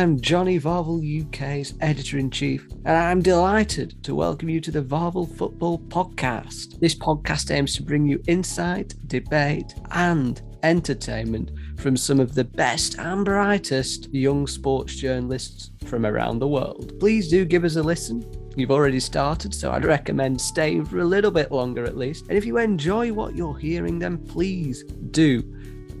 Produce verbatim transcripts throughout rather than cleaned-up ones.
I'm Johnny VAVEL U K's Editor-in-Chief, and I'm delighted to welcome you to the VAVEL Football Podcast. This podcast aims to bring you insight, debate, and entertainment from some of the best and brightest young sports journalists from around the world. Please do give us a listen. You've already started, so I'd recommend staying for a little bit longer at least. And if you enjoy what you're hearing, then please do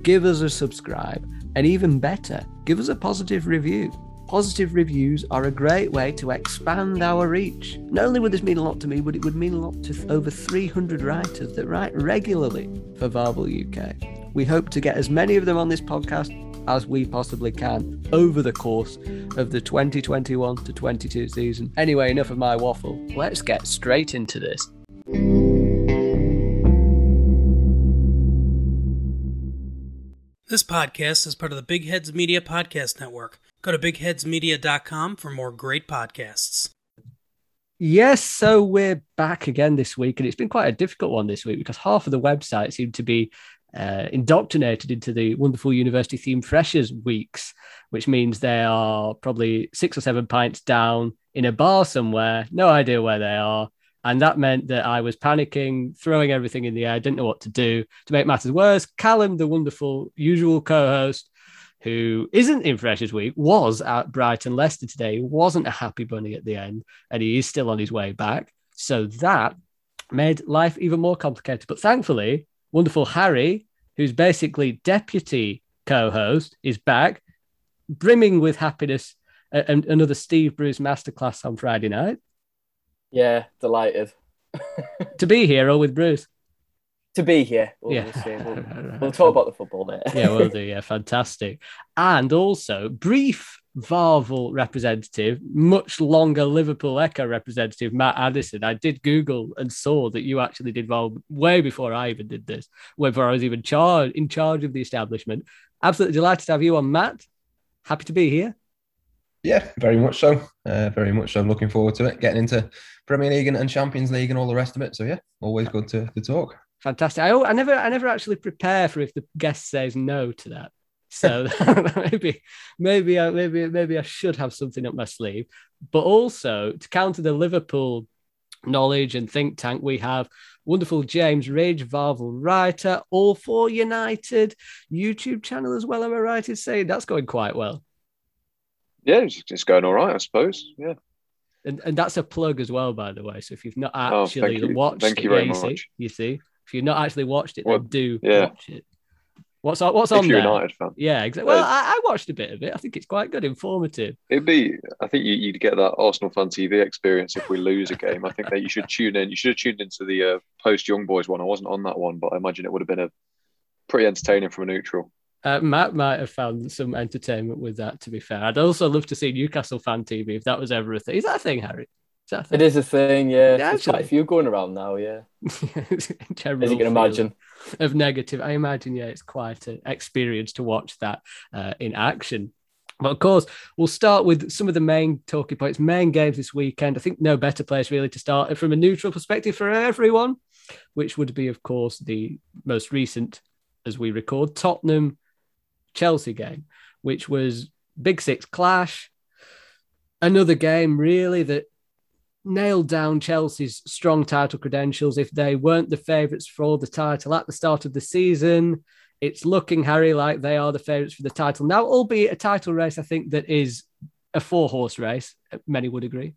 give us a subscribe. And even better, give us a positive review. Positive reviews are a great way to expand our reach. Not only would this mean a lot to me, but it would mean a lot to over three hundred writers that write regularly for VAVEL U K. We hope to get as many of them on this podcast as we possibly can over the course of the twenty twenty-one to twenty-two season. Anyway, enough of my waffle. Let's get straight into this. This podcast is part of the Big Heads Media Podcast Network. Go to big heads media dot com for more great podcasts. Yes, so we're back again this week, and it's been quite a difficult one this week because half of the website seemed to be uh, indoctrinated into the wonderful university-themed freshers weeks, which means they are probably six or seven pints down in a bar somewhere, no idea where they are. And that meant that I was panicking, throwing everything in the air, didn't know what to do. To make matters worse, Callum, the wonderful usual co-host, who isn't in Freshers Week, was at Brighton Leicester today. He wasn't a happy bunny at the end, and he is still on his way back. So that made life even more complicated. But thankfully, wonderful Harry, who's basically deputy co-host, is back, brimming with happiness, and another Steve Bruce masterclass on Friday night. Yeah, delighted. To be here or with Bruce? To be here. We'll, yeah. we'll, see. We'll, we'll talk about the football there. Yeah, we'll do. Yeah, fantastic. And also, brief VAVEL representative, much longer Liverpool Echo representative, Matt Addison. I did Google and saw that you actually did VAVEL way before I even did this, way before I was even charged in charge of the establishment. Absolutely delighted to have you on, Matt. Happy to be here. Yeah, very much so. Uh, very much so. I'm looking forward to it, getting into Premier League and, and Champions League and all the rest of it. So yeah, always good to, to talk. Fantastic. I, I never I never actually prepare for if the guest says no to that. So maybe maybe I, maybe maybe I should have something up my sleeve. But also to counter the Liverpool knowledge and think tank, we have wonderful James Ridge, VAVEL writer, All For United YouTube channel as well. Am I right in saying that's going quite well? Yeah, it's going all right, I suppose. Yeah, and and that's a plug as well, by the way. So if you've not actually oh, thank watched, you. Thank it, you, very yeah, you, much. See, you see, if you've not actually watched it, well, then do yeah. watch it. What's on? What's on? If you're a United fan, yeah, exactly. Well, uh, I, I watched a bit of it. I think it's quite good, informative. It'd be, I think you, you'd get that Arsenal Fan T V experience if we lose a game. I think that you should tune in. You should have tuned into the uh, post Young Boys one. I wasn't on that one, but I imagine it would have been a pretty entertaining from a neutral. Uh, Matt might have found some entertainment with that, to be fair. I'd also love to see Newcastle Fan T V if that was ever a thing. Is that a thing, Harry? Is that a thing? It is a thing, yeah. There's quite a few going around now, yeah. As you can imagine. Of negative. I imagine, yeah, it's quite an experience to watch that uh, in action. But of course, we'll start with some of the main talking points, main games this weekend. I think no better place really to start from a neutral perspective for everyone, which would be, of course, the most recent, as we record, Tottenham Chelsea game, which was Big Six clash. Another game really that nailed down Chelsea's strong title credentials. If they weren't the favourites for the title at the start of the season, it's looking, Harry, like they are the favourites for the title now, albeit a title race, I think, that is a four-horse race. Many would agree.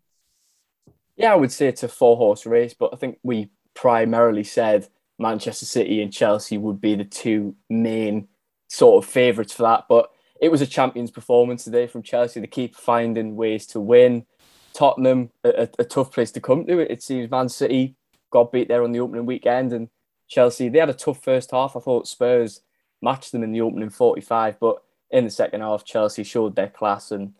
Yeah, I would say it's a four-horse race, but I think we primarily said Manchester City and Chelsea would be the two main sort of favourites for that, but it was a champions performance today from Chelsea. They keep finding ways to win. Tottenham, a, a tough place to come to. It seems Man City got beat there on the opening weekend, and Chelsea, they had a tough first half. I thought Spurs matched them in the opening forty-five, but in the second half, Chelsea showed their class and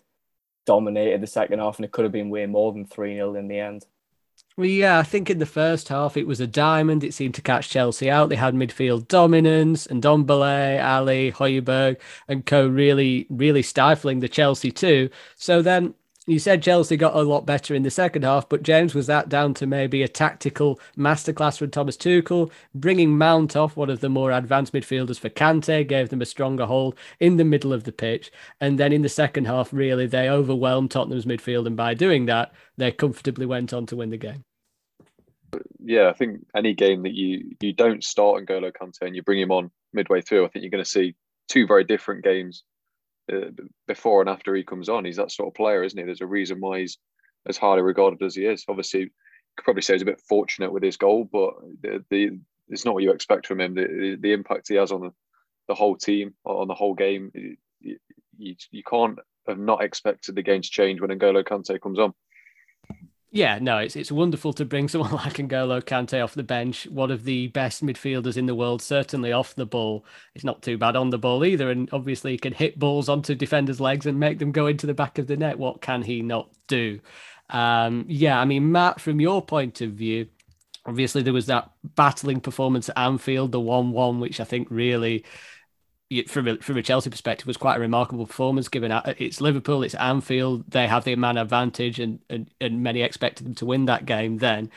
dominated the second half, and it could have been way more than three nil in the end. Well, yeah, I think in the first half, it was a diamond. It seemed to catch Chelsea out. They had midfield dominance, and Dombélé, Ali, Højbjerg and co really, really stifling the Chelsea too. So then You said Chelsea got a lot better in the second half, but James, was that down to maybe a tactical masterclass from Thomas Tuchel? Bringing Mount off, one of the more advanced midfielders, for Kante, gave them a stronger hold in the middle of the pitch. And then in the second half, really, they overwhelmed Tottenham's midfield. And by doing that, they comfortably went on to win the game. Yeah, I think any game that you, you don't start N'Golo Kante and you bring him on midway through, I think you're going to see two very different games Uh, before and after he comes on. He's that sort of player, isn't he? There's a reason why he's as highly regarded as he is. Obviously, you could probably say he's a bit fortunate with his goal, but the, the it's not what you expect from him. The, the impact he has on the, the whole team, on the whole game, you, you, you can't have not expected the game to change when N'Golo Kante comes on. Yeah, no, it's it's wonderful to bring someone like N'Golo Kante off the bench, one of the best midfielders in the world, certainly off the ball. It's not too bad on the ball either, and obviously he can hit balls onto defenders' legs and make them go into the back of the net. What can he not do? Um, yeah, I mean, Matt, from your point of view, obviously there was that battling performance at Anfield, the one one, which I think really, from a, from a Chelsea perspective, was quite a remarkable performance, given it's Liverpool, it's Anfield, they have the man advantage, and, and, and many expected them to win that game then.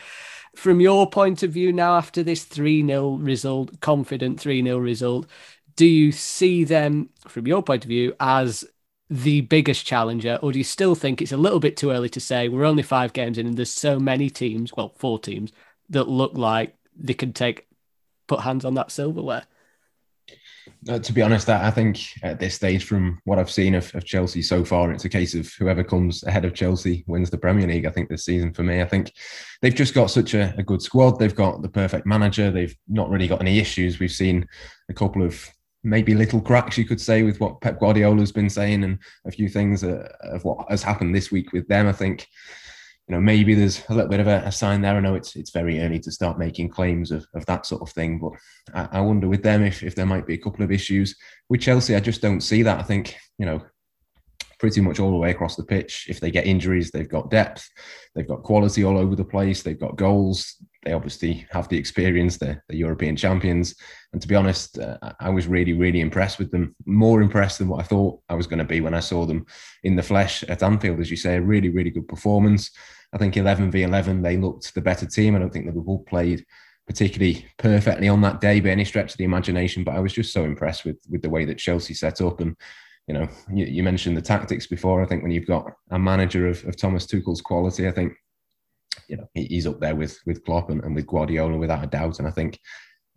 From your point of view now, after this three nil result, confident three nil result, do you see them, from your point of view, as the biggest challenger, or do you still think it's a little bit too early to say? We're only five games in and there's so many teams, well, four teams, that look like they can take, put hands on that silverware? Uh, to be honest, I think at this stage, from what I've seen of, of Chelsea so far, it's a case of whoever comes ahead of Chelsea wins the Premier League, I think, this season for me. I think they've just got such a, a good squad. They've got the perfect manager. They've not really got any issues. We've seen a couple of maybe little cracks, you could say, with what Pep Guardiola's been saying and a few things uh, of what has happened this week with them. I think, you know, maybe there's a little bit of a, a sign there. I know it's it's very early to start making claims of, of that sort of thing, but I, I wonder with them if, if there might be a couple of issues. With Chelsea, I just don't see that. I think, you know, pretty much all the way across the pitch, if they get injuries, they've got depth, they've got quality all over the place, they've got goals, they obviously have the experience, they're, they're European champions. And to be honest, uh, I was really, really impressed with them, more impressed than what I thought I was going to be when I saw them in the flesh at Anfield. As you say, a really, really good performance. I think eleven v eleven, they looked the better team. I don't think Liverpool played particularly perfectly on that day by any stretch of the imagination, but I was just so impressed with with the way that Chelsea set up. And, you know, you, you mentioned the tactics before. I think when you've got a manager of, of Thomas Tuchel's quality, I think, you know, he's up there with with Klopp and, and with Guardiola without a doubt. And I think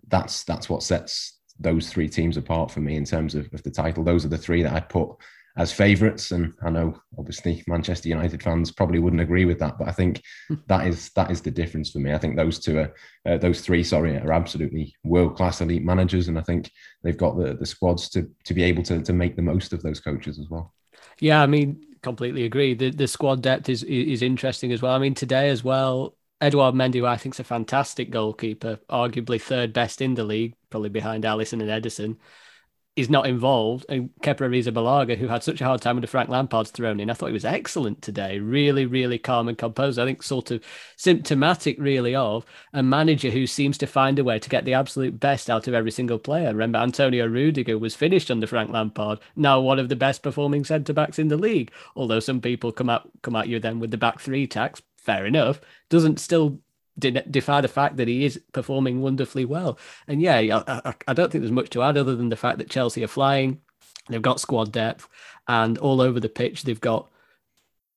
that's that's what sets those three teams apart for me in terms of, of the title. Those are the three that I put as favourites, and I know obviously Manchester United fans probably wouldn't agree with that, but I think that is that is the difference for me. I think those two are uh, those three, sorry, are absolutely world-class elite managers, and I think they've got the, the squads to to be able to to make the most of those coaches as well. Yeah, I mean, completely agree. The the squad depth is is interesting as well. I mean, today as well, Edouard Mendy, who I think is a fantastic goalkeeper, arguably third best in the league, probably behind Alisson and Ederson, is not involved. And Kepa Arrizabalaga, who had such a hard time under Frank Lampard's thrown in, I thought he was excellent today. Really, really calm and composed. I think sort of symptomatic, really, of a manager who seems to find a way to get the absolute best out of every single player. Remember, Antonio Rudiger was finished under Frank Lampard, now one of the best performing centre-backs in the league. Although some people come at, come at you then with the back three tax, fair enough, doesn't still defy the fact that he is performing wonderfully well. And yeah, I, I don't think there's much to add other than the fact that Chelsea are flying. They've got squad depth, and all over the pitch they've got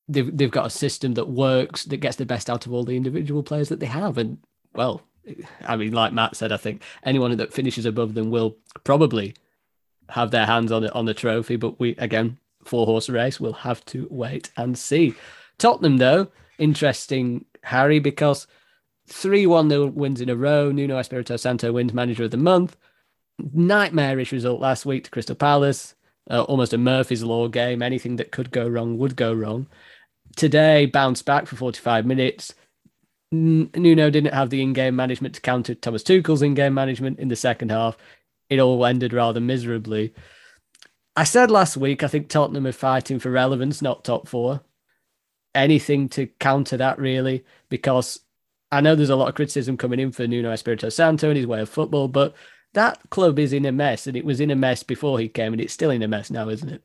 they've they've got a system that works, that gets the best out of all the individual players that they have. And well, I mean, like Matt said, I think anyone that finishes above them will probably have their hands on the, on the trophy. But we, again, four horse race, we'll have to wait and see. Tottenham, though, interesting, Harry, because three one wins in a row. Nuno Espirito Santo wins manager of the month. Nightmarish result last week to Crystal Palace. Uh, almost a Murphy's Law game. Anything that could go wrong would go wrong. Today, bounced back for forty-five minutes. N- Nuno didn't have the in-game management to counter Thomas Tuchel's in-game management in the second half. It all ended rather miserably. I said last week, I think Tottenham are fighting for relevance, not top four. Anything to counter that, really, because I know there's a lot of criticism coming in for Nuno Espirito Santo and his way of football, but that club is in a mess, and it was in a mess before he came, and it's still in a mess now, isn't it?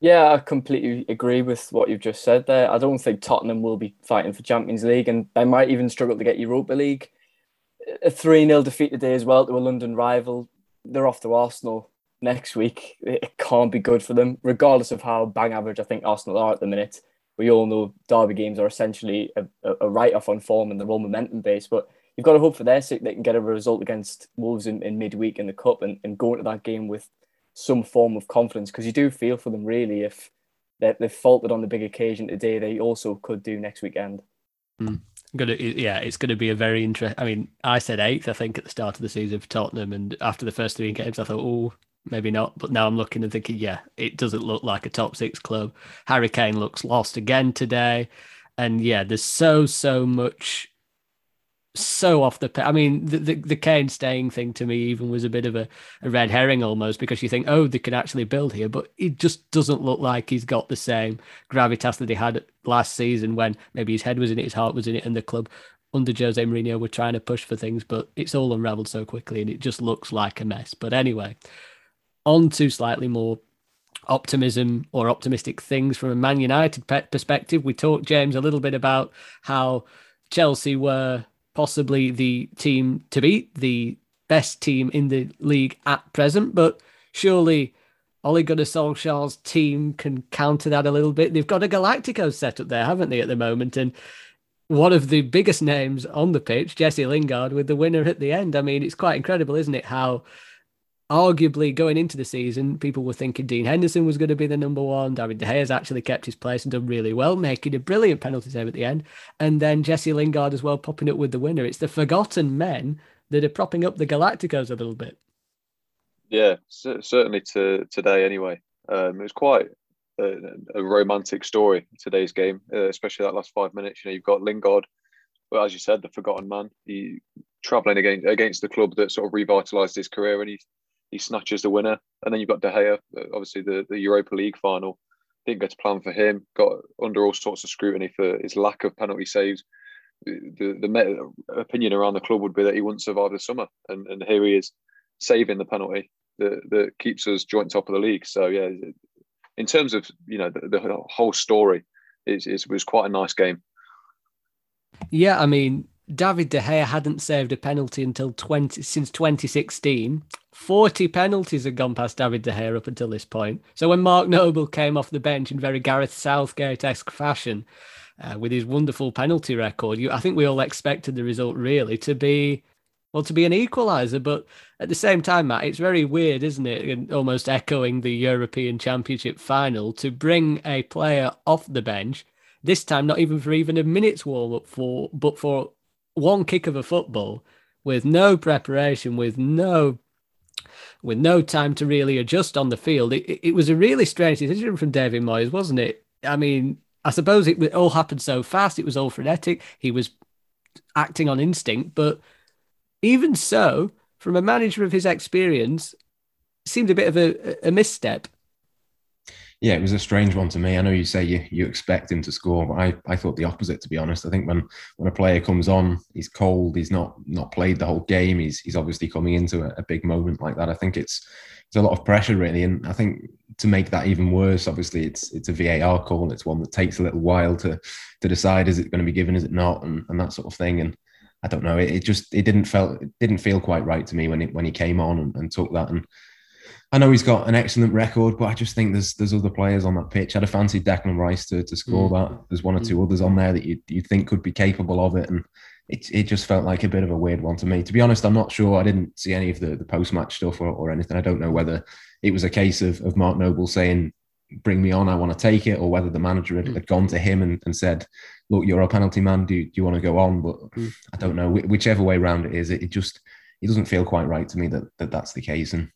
Yeah, I completely agree with what you've just said there. I don't think Tottenham will be fighting for Champions League, and they might even struggle to get Europa League. A three nil defeat today as well to a London rival. They're off to Arsenal next week. It can't be good for them, regardless of how bang average I think Arsenal are at the minute. We all know derby games are essentially a, a write-off on form and they're all momentum-based, but you've got to hope for their sake they can get a result against Wolves in, in midweek in the Cup and, and go into that game with some form of confidence, because you do feel for them, really. If they've faltered on the big occasion today, they also could do next weekend. Mm. Gonna, yeah, it's going to be a very interesting... I mean, I said eighth, I think, at the start of the season for Tottenham, and after the first three games, I thought, oh, maybe not. But now I'm looking and thinking, yeah, it doesn't look like a top six club. Harry Kane looks lost again today. And yeah, there's so, so much... so off the... I mean, the, the, the Kane staying thing to me even was a bit of a, a red herring almost, because you think, oh, they can actually build here, but it just doesn't look like he's got the same gravitas that he had last season, when maybe his head was in it, his heart was in it, and the club under Jose Mourinho were trying to push for things, but it's all unravelled so quickly and it just looks like a mess. But anyway, on to slightly more optimism or optimistic things from a Man United perspective. We talked, James, a little bit about how Chelsea were possibly the team to beat, the best team in the league at present, but surely Ole Gunnar Solskjaer's team can counter that a little bit. They've got a Galactico set up there, haven't they, at the moment? And one of the biggest names on the pitch, Jesse Lingard, with the winner at the end. I mean, it's quite incredible, isn't it, how arguably going into the season, people were thinking Dean Henderson was going to be the number one. David De Gea's actually kept his place and done really well, making a brilliant penalty save at the end. And then Jesse Lingard as well popping up with the winner. It's the forgotten men that are propping up the Galacticos a little bit. Yeah, c- certainly to today anyway. Um, it was quite a, a romantic story, today's game, uh, especially that last five minutes. You know, you've got Lingard, well, as you said, the forgotten man. He travelling against against the club that sort of revitalised his career, and he He snatches the winner. And then you've got De Gea, obviously the, the Europa League final. Didn't get to plan for him. Got under all sorts of scrutiny for his lack of penalty saves. The, the opinion around the club would be that he wouldn't survive the summer. And, and here he is saving the penalty that, that keeps us joint top of the league. So, yeah, in terms of, you know, the, the whole story, it, it was quite a nice game. Yeah, I mean... David De Gea hadn't saved a penalty until twenty since twenty sixteen. forty penalties had gone past David De Gea up until this point. So when Mark Noble came off the bench in very Gareth Southgate-esque fashion uh, with his wonderful penalty record, you, I think we all expected the result really to be, well, to be an equaliser. But at the same time, Matt, it's very weird, isn't it? And almost echoing the European Championship final, to bring a player off the bench, this time not even for even a minute's warm-up, for, but for one kick of a football, with no preparation, with no with no time to really adjust on the field. It, it, it was a really strange decision from David Moyes, wasn't it? I mean, I suppose it, it all happened so fast. It was all frenetic. He was acting on instinct. But even so, from a manager of his experience, it seemed a bit of a, a misstep. Yeah, it was a strange one to me. I know you say you, you expect him to score, but I, I thought the opposite, to be honest. I think when, when a player comes on, he's cold, he's not not played the whole game, he's he's obviously coming into a, a big moment like that. I think it's it's a lot of pressure, really. And I think to make that even worse, obviously, it's it's a V A R call. It's one that takes a little while to to decide, is it going to be given, is it not, and, and that sort of thing. And I don't know, it, it just it didn't felt it didn't feel quite right to me when it when he came on and, and took that. And I know he's got an excellent record, but I just think there's there's other players on that pitch. I'd have fancied Declan Rice to, to score mm. that. There's one or two others on there that you you think could be capable of it, and it it just felt like a bit of a weird one to me. To be honest, I'm not sure. I didn't see any of the, the post-match stuff or, or anything. I don't know whether it was a case of, of Mark Noble saying, bring me on, I want to take it, or whether the manager had, mm. had gone to him and, and said, look, you're a penalty man, do, do you want to go on? But mm. I don't know. Whichever way round it is, it, it just it doesn't feel quite right to me that, that that's the case. And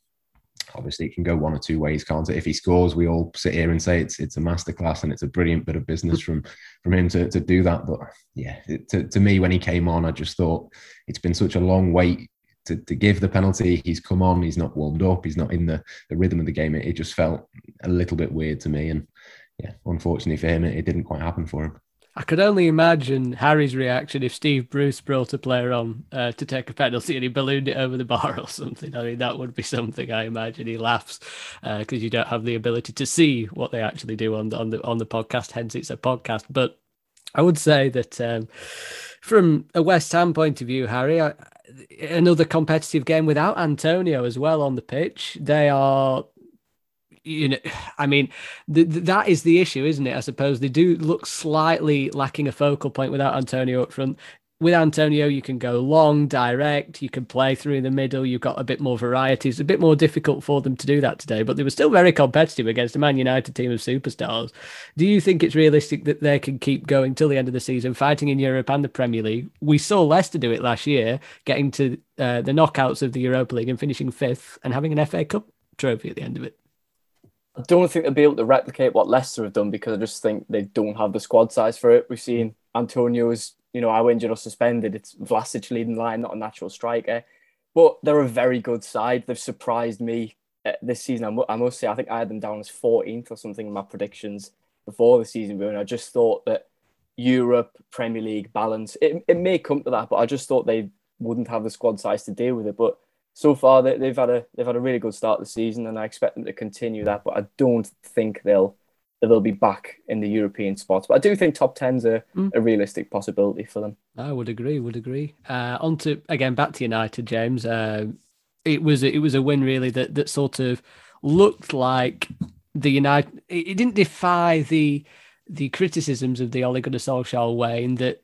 obviously, it can go one or two ways, can't it? If he scores, we all sit here and say it's it's a masterclass and it's a brilliant bit of business from, from him to, to do that. But yeah, it, to, to me, when he came on, I just thought it's been such a long wait to, to give the penalty. He's come on, he's not warmed up, he's not in the, the rhythm of the game. It, it just felt a little bit weird to me. And yeah, unfortunately for him, it, it didn't quite happen for him. I could only imagine Harry's reaction if Steve Bruce brought a player on uh, to take a penalty and he ballooned it over the bar or something. I mean, that would be something. I imagine he laughs because uh, you don't have the ability to see what they actually do on the, on the on the podcast. Hence, it's a podcast. But I would say that um, from a West Ham point of view, Harry, I, another competitive game without Antonio as well on the pitch. They are. You know, I mean, th- th- that is the issue, isn't it? I suppose they do look slightly lacking a focal point without Antonio up front. With Antonio, you can go long, direct, you can play through the middle, you've got a bit more variety. It's a bit more difficult for them to do that today, but they were still very competitive against a Man United team of superstars. Do you think it's realistic that they can keep going till the end of the season, fighting in Europe and the Premier League? We saw Leicester do it last year, getting to uh, the knockouts of the Europa League and finishing fifth and having an F A Cup trophy at the end of it. I don't think they'll be able to replicate what Leicester have done because I just think they don't have the squad size for it. We've seen Antonio's, you know, how injured or suspended. It's Vlasic leading line, not a natural striker. But they're a very good side. They've surprised me this season. I must say, I think I had them down as fourteenth or something in my predictions before the season. And I just thought that Europe, Premier League, balance, it, it may come to that, but I just thought they wouldn't have the squad size to deal with it. But so far, they've had a they've had a really good start to the season, and I expect them to continue that. But I don't think they'll they'll be back in the European spots. But I do think top ten's a, mm. a realistic possibility for them. I would agree. Would agree. Uh, on to again back to United, James. Uh, it was it was a win really that that sort of looked like the United. It didn't defy the the criticisms of the Ole Gunnar Solskjaer way, in that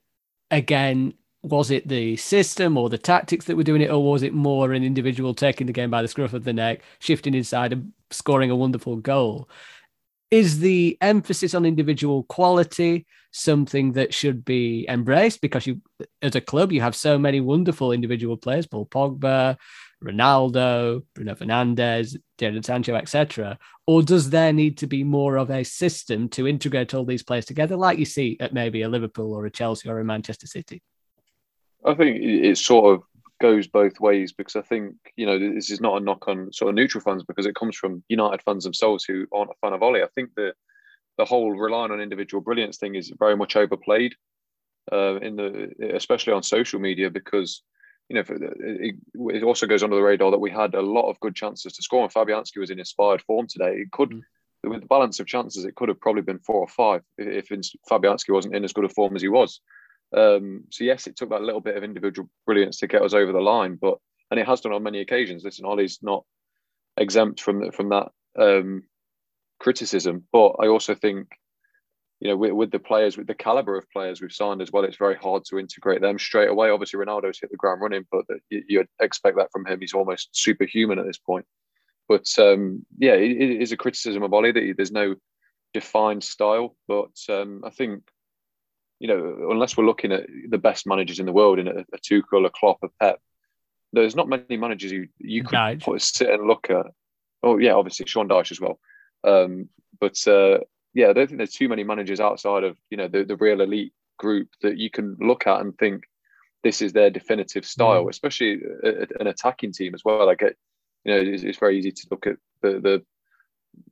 again. Was it the system or the tactics that were doing it, or was it more an individual taking the game by the scruff of the neck, shifting inside and scoring a wonderful goal? Is the emphasis on individual quality something that should be embraced? Because you, as a club, you have so many wonderful individual players, Paul Pogba, Ronaldo, Bruno Fernandes, Jadon Sancho, et cetera. Or does there need to be more of a system to integrate all these players together, like you see at maybe a Liverpool or a Chelsea or a Manchester City? I think it sort of goes both ways, because I think, you know, this is not a knock on sort of neutral fans, because it comes from United fans themselves who aren't a fan of Ole. I think the the whole relying on individual brilliance thing is very much overplayed, uh, in the especially on social media, because, you know, it, it also goes under the radar that we had a lot of good chances to score, and Fabianski was in inspired form today. It could, mm-hmm. with the balance of chances, it could have probably been four or five if, if Fabianski wasn't in as good a form as he was. Um, so yes, it took that little bit of individual brilliance to get us over the line, but and it has done on many occasions. Listen, Ole's not exempt from from that um, criticism, but I also think, you know, with, with the players, with the caliber of players we've signed as well, it's very hard to integrate them straight away. Obviously, Ronaldo's hit the ground running, but you, you'd expect that from him. He's almost superhuman at this point. But um, yeah, it, it is a criticism of Ole that he, there's no defined style, but um, I think. You know, unless we're looking at the best managers in the world, in a, a Tuchel, a Klopp, a Pep, there's not many managers who you could Dyche. Put, sit and look at. Oh, yeah, obviously, Sean Dyche as well. Um, but, uh, yeah, I don't think there's too many managers outside of, you know, the, the real elite group that you can look at and think this is their definitive style, mm. especially a, a, an attacking team as well. I get, you know, it's, it's very easy to look at the,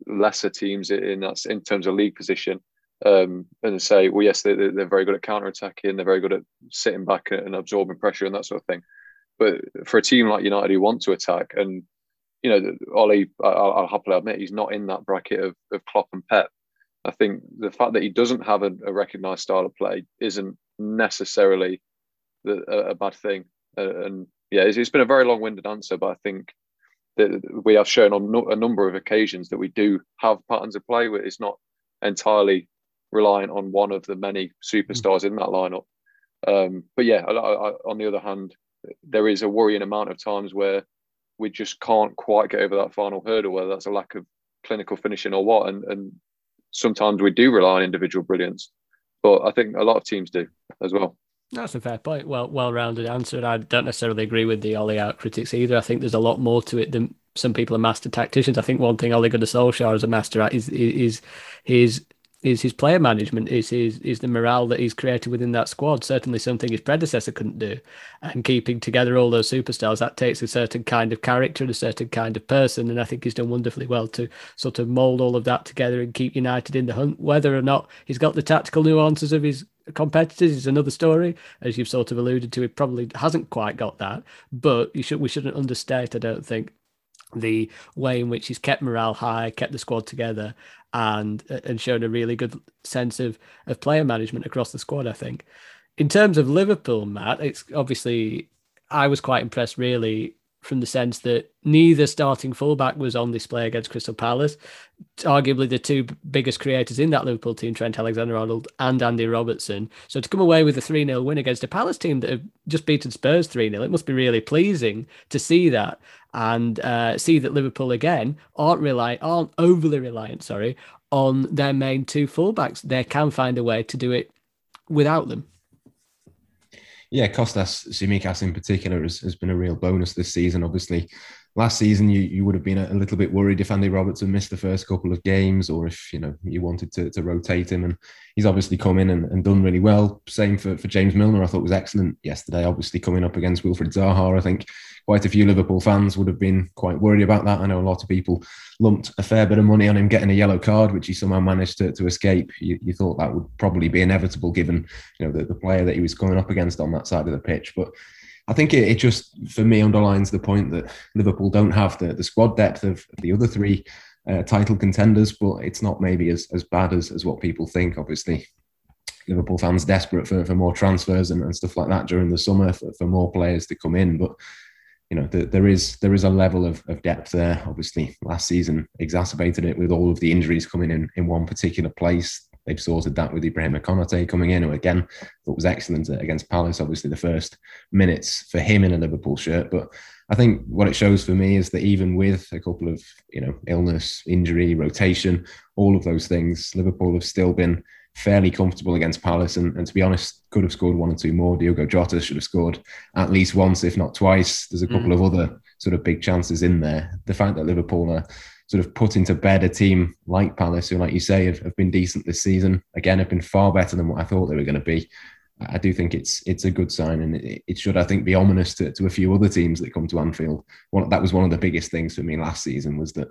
the lesser teams in, that, in terms of league position. Um, and say, well, yes, they, they're very good at counter-attacking, they're very good at sitting back and absorbing pressure and that sort of thing. But for a team like United who want to attack, and, you know, Ole, I'll, I'll happily admit, he's not in that bracket of, of Klopp and Pep. I think the fact that he doesn't have a, a recognised style of play isn't necessarily the, a, a bad thing. Uh, and, yeah, it's, it's been a very long-winded answer, but I think that we have shown on no, a number of occasions that we do have patterns of play where it's not entirely reliant on one of the many superstars in that lineup, um, but yeah. I, I, on the other hand, there is a worrying amount of times where we just can't quite get over that final hurdle, whether that's a lack of clinical finishing or what. And, and sometimes we do rely on individual brilliance, but I think a lot of teams do as well. That's a fair point. Well, well-rounded answer. And I don't necessarily agree with the Ole out critics either. I think there's a lot more to it than some people are master tacticians. I think one thing Ole Gunnar Solskjaer is a master at is is his. Is his player management, is his is the morale that he's created within that squad, certainly something his predecessor couldn't do. And keeping together all those superstars, that takes a certain kind of character and a certain kind of person. And I think he's done wonderfully well to sort of mould all of that together and keep United in the hunt, whether or not he's got the tactical nuances of his competitors is another story, as you've sort of alluded to. It probably hasn't quite got that, but you should, we shouldn't understate, I don't think, the way in which he's kept morale high, kept the squad together, and and shown a really good sense of, of player management across the squad, I think. In terms of Liverpool, Matt, it's obviously, I was quite impressed, really, from the sense that neither starting fullback was on display against Crystal Palace. Arguably the two biggest creators in that Liverpool team, Trent Alexander-Arnold and Andy Robertson. So to come away with a three nil win against a Palace team that have just beaten Spurs three nil, it must be really pleasing to see that, and uh, see that Liverpool, again, aren't rely aren't overly reliant, sorry, on their main two fullbacks. They can find a way to do it without them. Yeah, Kostas Tsimikas in particular has, has been a real bonus this season. Obviously, last season you, you would have been a little bit worried if Andy Robertson missed the first couple of games, or if you know you wanted to, to rotate him. And he's obviously come in and, and done really well. Same for, for James Milner, I thought was excellent yesterday. Obviously coming up against Wilfried Zaha, I think quite a few Liverpool fans would have been quite worried about that. I know a lot of people lumped a fair bit of money on him getting a yellow card, which he somehow managed to, to escape. You, you thought that would probably be inevitable given you know the, the player that he was coming up against on that side of the pitch. But I think it, it just, for me, underlines the point that Liverpool don't have the, the squad depth of the other three uh, title contenders, but it's not maybe as, as bad as, as what people think, obviously. Liverpool fans desperate for, for more transfers and, and stuff like that during the summer for, for more players to come in. But, you know, the, there is there is a level of, of depth there. Obviously, last season exacerbated it with all of the injuries coming in in one particular place. They've sorted that with Ibrahima Konaté coming in, who again thought was excellent against Palace. Obviously, the first minutes for him in a Liverpool shirt. But I think what it shows for me is that even with a couple of you know illness, injury, rotation, all of those things, Liverpool have still been fairly comfortable against Palace, and, and to be honest, could have scored one or two more. Diogo Jota should have scored at least once, if not twice. There's a couple mm. of other sort of big chances in there. The fact that Liverpool are sort of put into bed a team like Palace, who, like you say, have, have been decent this season. Again, have been far better than what I thought they were going to be. I do think it's it's a good sign, and it, it should, I think, be ominous to, to a few other teams that come to Anfield. One, that was one of the biggest things for me last season, was that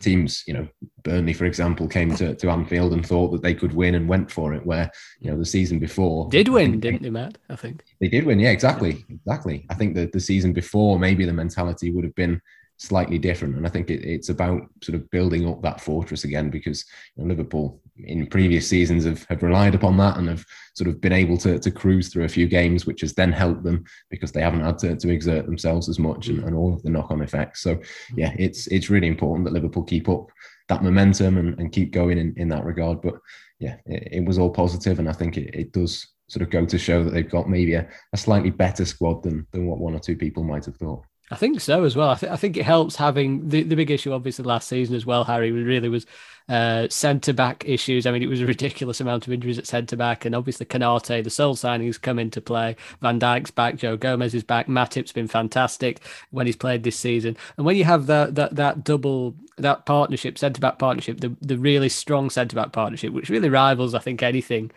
teams, you know, Burnley, for example, came to, to Anfield and thought that they could win and went for it, where, you know, the season before... Did win, think, didn't they, Matt? I think. They did win, yeah, exactly. Yeah. Exactly. I think that the season before, maybe the mentality would have been slightly different. And I think it, it's about sort of building up that fortress again, because you know, Liverpool in previous seasons have, have relied upon that and have sort of been able to, to cruise through a few games, which has then helped them because they haven't had to, to exert themselves as much and, and all of the knock-on effects. So yeah, it's it's really important that Liverpool keep up that momentum and, and keep going in, in that regard. But yeah, it, it was all positive, and I think it, it does sort of go to show that they've got maybe a, a slightly better squad than, than what one or two people might have thought. I think so as well. I, th- I think it helps having the, the big issue, obviously, last season as well, Harry, really was uh, centre-back issues. I mean, it was a ridiculous amount of injuries at centre-back, and obviously Konaté, the sole signings, come into play. Van Dijk's back, Joe Gomez is back, Matip's been fantastic when he's played this season. And when you have that that that double, that partnership, centre-back partnership, the, the really strong centre-back partnership, which really rivals, I think, anything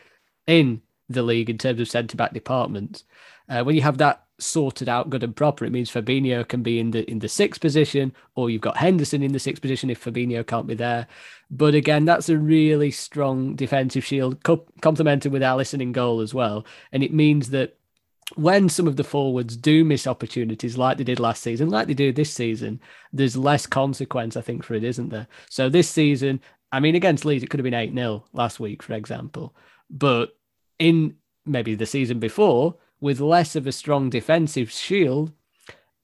in the league in terms of centre-back departments, uh, when you have that sorted out good and proper, it means Fabinho can be in the in the sixth position, or you've got Henderson in the sixth position if Fabinho can't be there. But again, that's a really strong defensive shield, co- complemented with Alisson in goal as well. And it means that when some of the forwards do miss opportunities like they did last season, like they do this season, there's less consequence, I think, for it, isn't there? So this season, I mean, against Leeds, it could have been eight nil last week, for example. But in maybe the season before, with less of a strong defensive shield,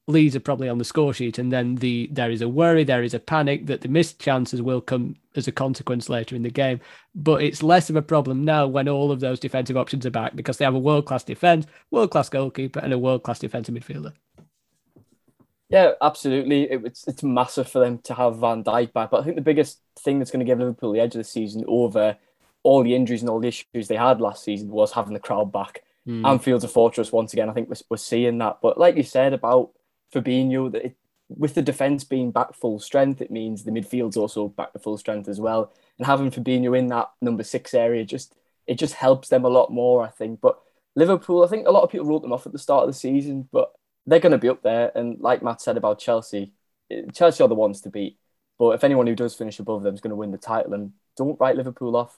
Leeds are probably on the score sheet, and then the there is a worry, there is a panic that the missed chances will come as a consequence later in the game. But it's less of a problem now when all of those defensive options are back, because they have a world-class defence, world-class goalkeeper, and a world-class defensive midfielder. Yeah, absolutely. It, it's, it's massive for them to have Van Dijk back. But I think the biggest thing that's going to give Liverpool the edge of the season over all the injuries and all the issues they had last season was having the crowd back. Mm. Anfield's a fortress once again. I think we're, we're seeing that. But like you said about Fabinho, that it, with the defence being back full strength, it means the midfield's also back to full strength as well. And having Fabinho in that number six area, just it just helps them a lot more, I think. But Liverpool, I think a lot of people wrote them off at the start of the season, but they're going to be up there. And like Matt said about Chelsea, Chelsea are the ones to beat. But if anyone who does finish above them is going to win the title, and don't write Liverpool off.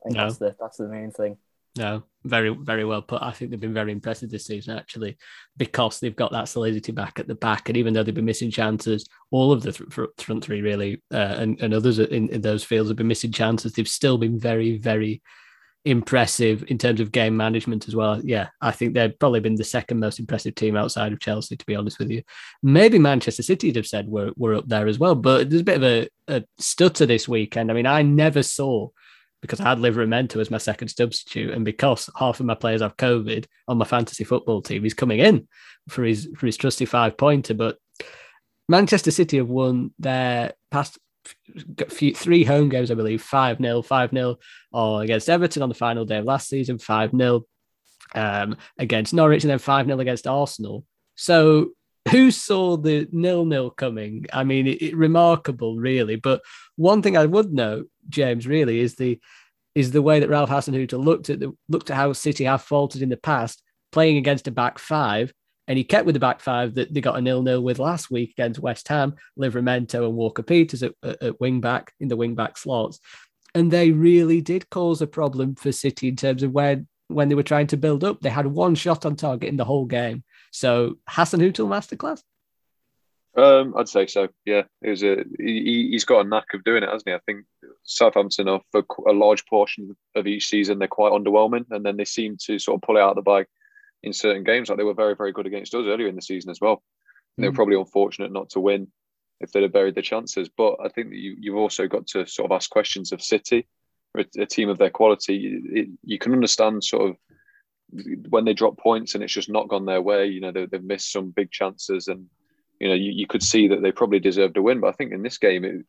I think no. that's the that's the main thing. No, very, very well put. I think they've been very impressive this season, actually, because they've got that solidity back at the back. And even though they've been missing chances, all of the th- front three, really, uh, and, and others in, in those fields have been missing chances. They've still been very, very impressive in terms of game management as well. Yeah, I think they've probably been the second most impressive team outside of Chelsea, to be honest with you. Maybe Manchester City would have said we're, we're up there as well, but there's a bit of a, a stutter this weekend. I mean, I never saw... because I had Livramento as my second substitute, and because half of my players have COVID on my fantasy football team, he's coming in for his for his trusty five-pointer. But Manchester City have won their past few, three home games, I believe, five nil, five nil, or against Everton on the final day of last season, five nil um, against Norwich, and then five nil against Arsenal. So who saw the nil-nil coming? I mean, it, it, remarkable, really. But one thing I would note, James, really, is the is the way that Ralph Hasenhuttl looked at the, looked at how City have faltered in the past, playing against a back five, and he kept with the back five that they got a nil-nil with last week against West Ham, Livramento and Walker-Peters at, at wing-back, in the wing-back slots. And they really did cause a problem for City in terms of where when they were trying to build up. They had one shot on target in the whole game. So, Hasenhuttl masterclass? Um, I'd say so, yeah. It was a, he, he's got a knack of doing it, hasn't he? I think Southampton, are, for a large portion of each season, they're quite underwhelming, and then they seem to sort of pull it out of the bag in certain games. Like they were very, very good against us earlier in the season as well. Mm. They were probably unfortunate not to win if they'd have buried their chances. But I think that you, you've also got to sort of ask questions of City, a, a team of their quality. It, you can understand sort of when they drop points and it's just not gone their way. You know, they, they've missed some big chances, and you know you, you could see that they probably deserved a win. But I think in this game it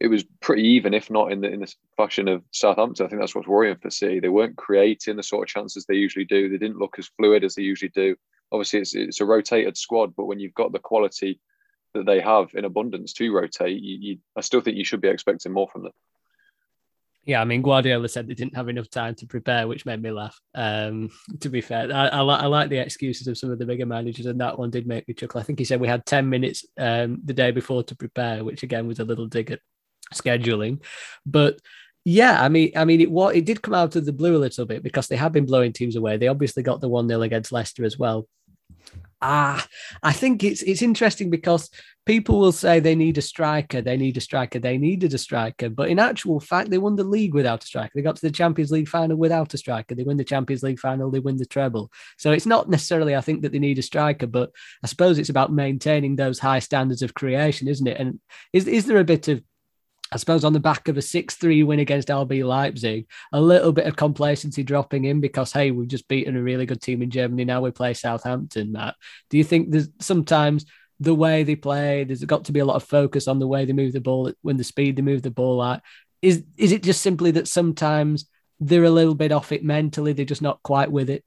it was pretty even, if not in the in the fashion of Southampton. I think that's what's worrying for City. They weren't creating the sort of chances they usually do. They didn't look as fluid as they usually do. Obviously, it's it's a rotated squad, but when you've got the quality that they have in abundance to rotate, you, you I still think you should be expecting more from them. Yeah, I mean, Guardiola said they didn't have enough time to prepare, which made me laugh, um, to be fair. I, I, li- I like the excuses of some of the bigger managers, and that one did make me chuckle. I think he said we had ten minutes um, the day before to prepare, which, again, was a little dig at scheduling. But, yeah, I mean, I mean, it what, it did come out of the blue a little bit because they have been blowing teams away. They obviously got the one nil against Leicester as well. Ah, I think it's it's interesting because people will say they need a striker, they need a striker, they needed a striker. But in actual fact, they won the league without a striker. They got to the Champions League final without a striker. They win the Champions League final, they win the treble. So it's not necessarily, I think, that they need a striker, but I suppose it's about maintaining those high standards of creation, isn't it? And is is there a bit of, I suppose, on the back of a six three win against R B Leipzig, a little bit of complacency dropping in because, hey, we've just beaten a really good team in Germany. Now we play Southampton, Matt. Do you think there's sometimes the way they play, there's got to be a lot of focus on the way they move the ball, when the speed they move the ball at? Is, is it just simply that sometimes they're a little bit off it mentally? They're just not quite with it?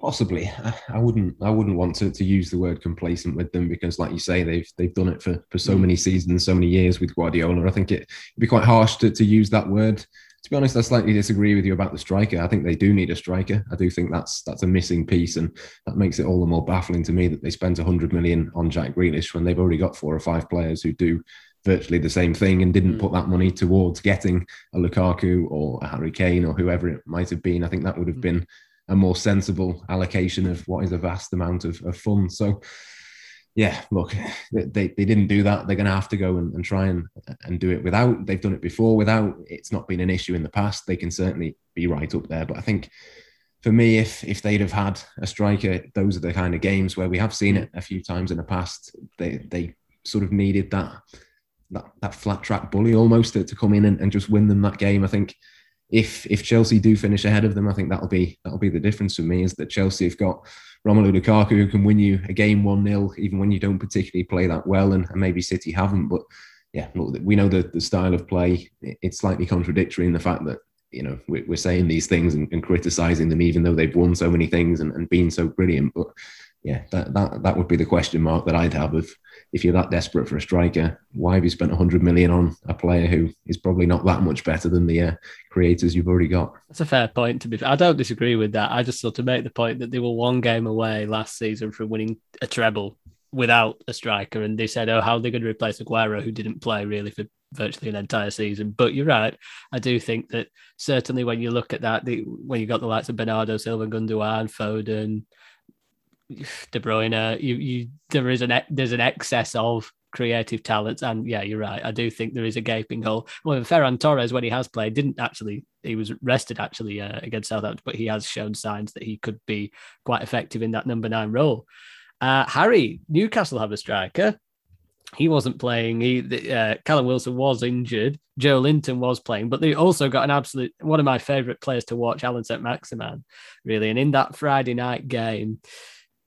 Possibly. I, I wouldn't I wouldn't want to, to use the word complacent with them because, like you say, they've they've done it for, for so many seasons, so many years with Guardiola. I think it, it'd be quite harsh to, to use that word. To be honest, I slightly disagree with you about the striker. I think they do need a striker. I do think that's that's a missing piece, and that makes it all the more baffling to me that they spent one hundred million on Jack Grealish when they've already got four or five players who do virtually the same thing and didn't put that money towards getting a Lukaku or a Harry Kane or whoever it might have been. I think that would have been a more sensible allocation of what is a vast amount of, of funds. So, yeah, look, they, they didn't do that. They're going to have to go and, and try and, and do it without. They've done it before without. It's not been an issue in the past. They can certainly be right up there. But I think, for me, if if they'd have had a striker, those are the kind of games where we have seen it a few times in the past. They they sort of needed that that, that flat track bully almost to, to come in and, and just win them that game. I think If if Chelsea do finish ahead of them, I think that'll be that'll be the difference for me, is that Chelsea have got Romelu Lukaku who can win you a game one nil even when you don't particularly play that well, and, and maybe City haven't. But yeah, look, we know the, the style of play. It's slightly contradictory in the fact that, you know, we're, we're saying these things and, and criticising them even though they've won so many things and, and been so brilliant. But yeah, that, that that would be the question mark that I'd have. If if you're that desperate for a striker, why have you spent one hundred million on a player who is probably not that much better than the uh, creators you've already got? That's a fair point, to be fair. I don't disagree with that. I just sort of make the point that they were one game away last season from winning a treble without a striker, and they said, oh, how are they going to replace Aguero, who didn't play really for virtually an entire season. But you're right. I do think that certainly when you look at that, the, when you got the likes of Bernardo Silva, Gundogan, Foden, De Bruyne, you, you there is an there's an excess of creative talents, and yeah, you're right. I do think there is a gaping hole. Well, Ferran Torres, when he has played, didn't actually he was rested actually uh, against Southampton, but he has shown signs that he could be quite effective in that number nine role. Uh, Harry, Newcastle have a striker. He wasn't playing. He, uh, Callum Wilson was injured. Joe Linton was playing, but they also got an absolute, one of my favourite players to watch, Alan St-Maximin, really. And in that Friday night game,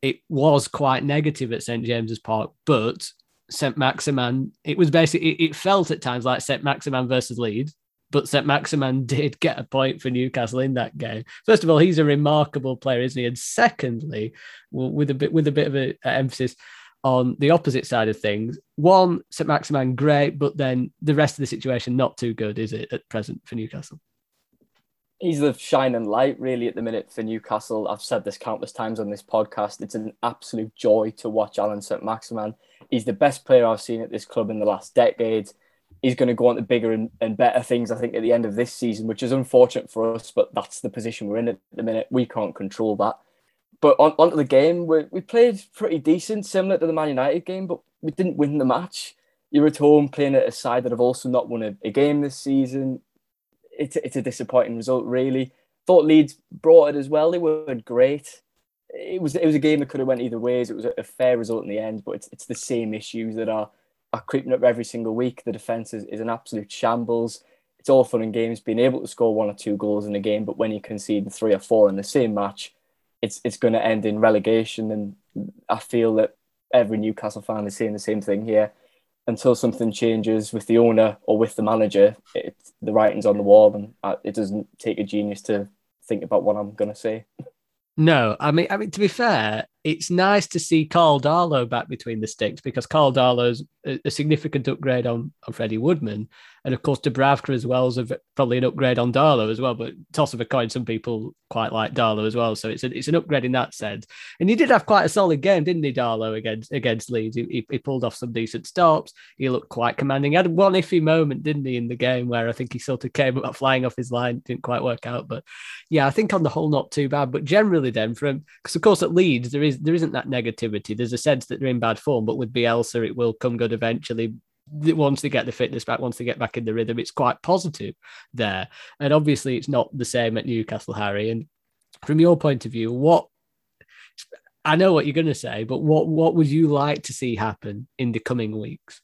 it was quite negative at St James's Park, but St-Maximin, it was basically, it, it felt at times like St-Maximin versus Leeds, but St-Maximin did get a point for Newcastle in that game. First of all, he's a remarkable player, isn't he? And secondly, well, with a bit, with a bit of an emphasis on the opposite side of things, one, St-Maximin, great, but then the rest of the situation, not too good, is it, at present for Newcastle? He's the shining light, really, at the minute for Newcastle. I've said this countless times on this podcast. It's an absolute joy to watch Alan St-Maximin. He's the best player I've seen at this club in the last decade. He's going to go on to bigger and, and better things, I think, at the end of this season, which is unfortunate for us, but that's the position we're in at the minute. We can't control that. But on, onto the game, we we played pretty decent, similar to the Man United game, but we didn't win the match. You're at home playing at a side that have also not won a, a game this season. It's a, it's a disappointing result, really. Thought Leeds brought it as well. They were great. It was it was a game that could have went either ways. It was a fair result in the end, but it's it's the same issues that are, are creeping up every single week. The defence is, is an absolute shambles. It's all fun and games being able to score one or two goals in a game, but when you concede three or four in the same match, it's it's going to end in relegation. And I feel that every Newcastle fan is saying the same thing here. Until something changes with the owner or with the manager, it, the writing's on the wall, and I, it doesn't take a genius to think about what I'm going to say. No, I mean, I mean, to be fair, it's nice to see Carl Darlow back between the sticks, because Carl Darlow's a, a significant upgrade on, on Freddie Woodman. And of course, Dubravka as well is a, probably an upgrade on Darlow as well, but toss of a coin, some people quite like Darlow as well. So it's, a, it's an upgrade in that sense. And he did have quite a solid game, didn't he, Darlow, against against Leeds? He, he, he pulled off some decent stops. He looked quite commanding. He had one iffy moment, didn't he, in the game where I think he sort of came up flying off his line, didn't quite work out. But yeah, I think on the whole, not too bad. But generally then, from because of course at Leeds, there is there isn't that negativity. There's a sense that they're in bad form, but with Bielsa, it will come good eventually. Once they get the fitness back, once they get back in the rhythm, it's quite positive there. And obviously, it's not the same at Newcastle, Harry. And from your point of view, what I know what you're going to say, but what what would you like to see happen in the coming weeks?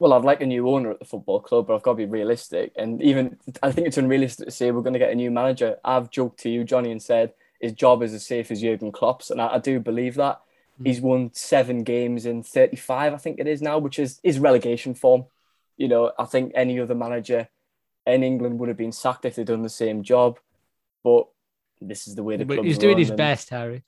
Well, I'd like a new owner at the football club, but I've got to be realistic. And even I think it's unrealistic to say we're going to get a new manager. I've joked to you, Johnny, and said his job is as safe as Jurgen Klopp's, and I, I do believe that. He's won seven games in thirty-five, I think it is now, which is his relegation form. You know, I think any other manager in England would have been sacked if they'd done the same job. But this is the way the club. He's doing his best, Harry.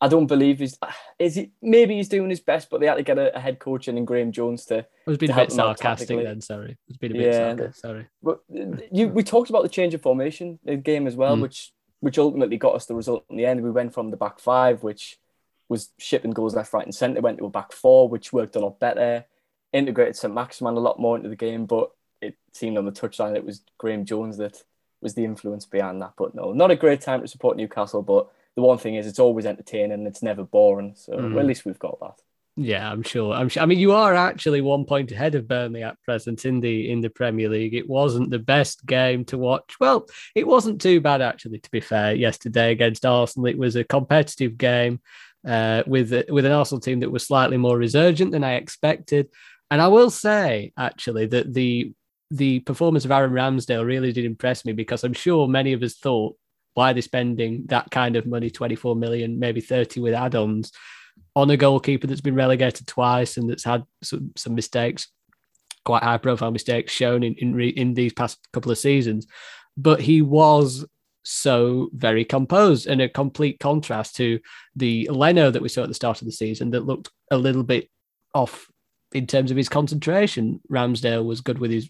I don't believe he's... Is he, maybe he's doing his best, but they had to get a, a head coach in and Graeme Jones to... It's been a bit sarcastic then, sorry. It's been a bit sarcastic, sorry. But you, we talked about the change of formation in the game as well, mm. which which ultimately got us the result in the end. We went from the back five, which... was shipping goals left, right and centre, went to a back four, which worked a lot better, integrated St-Maximin a lot more into the game, but it seemed on the touchline it was Graeme Jones that was the influence behind that. But no, not a great time to support Newcastle, but the one thing is it's always entertaining and it's never boring, so mm. well, at least we've got that. Yeah, I'm sure. I'm sure. I mean, you are actually one point ahead of Burnley at present in the in the Premier League. It wasn't the best game to watch. Well, it wasn't too bad, actually, to be fair, yesterday against Arsenal. It was a competitive game. Uh, with with an Arsenal team that was slightly more resurgent than I expected. And I will say, actually, that the the performance of Aaron Ramsdale really did impress me, because I'm sure many of us thought, why are they spending that kind of money, twenty-four million, maybe thirty with add-ons, on a goalkeeper that's been relegated twice and that's had some, some mistakes, quite high-profile mistakes shown in, in, re, in these past couple of seasons. But he was... so very composed, and a complete contrast to the Leno that we saw at the start of the season that looked a little bit off in terms of his concentration. Ramsdale was good with his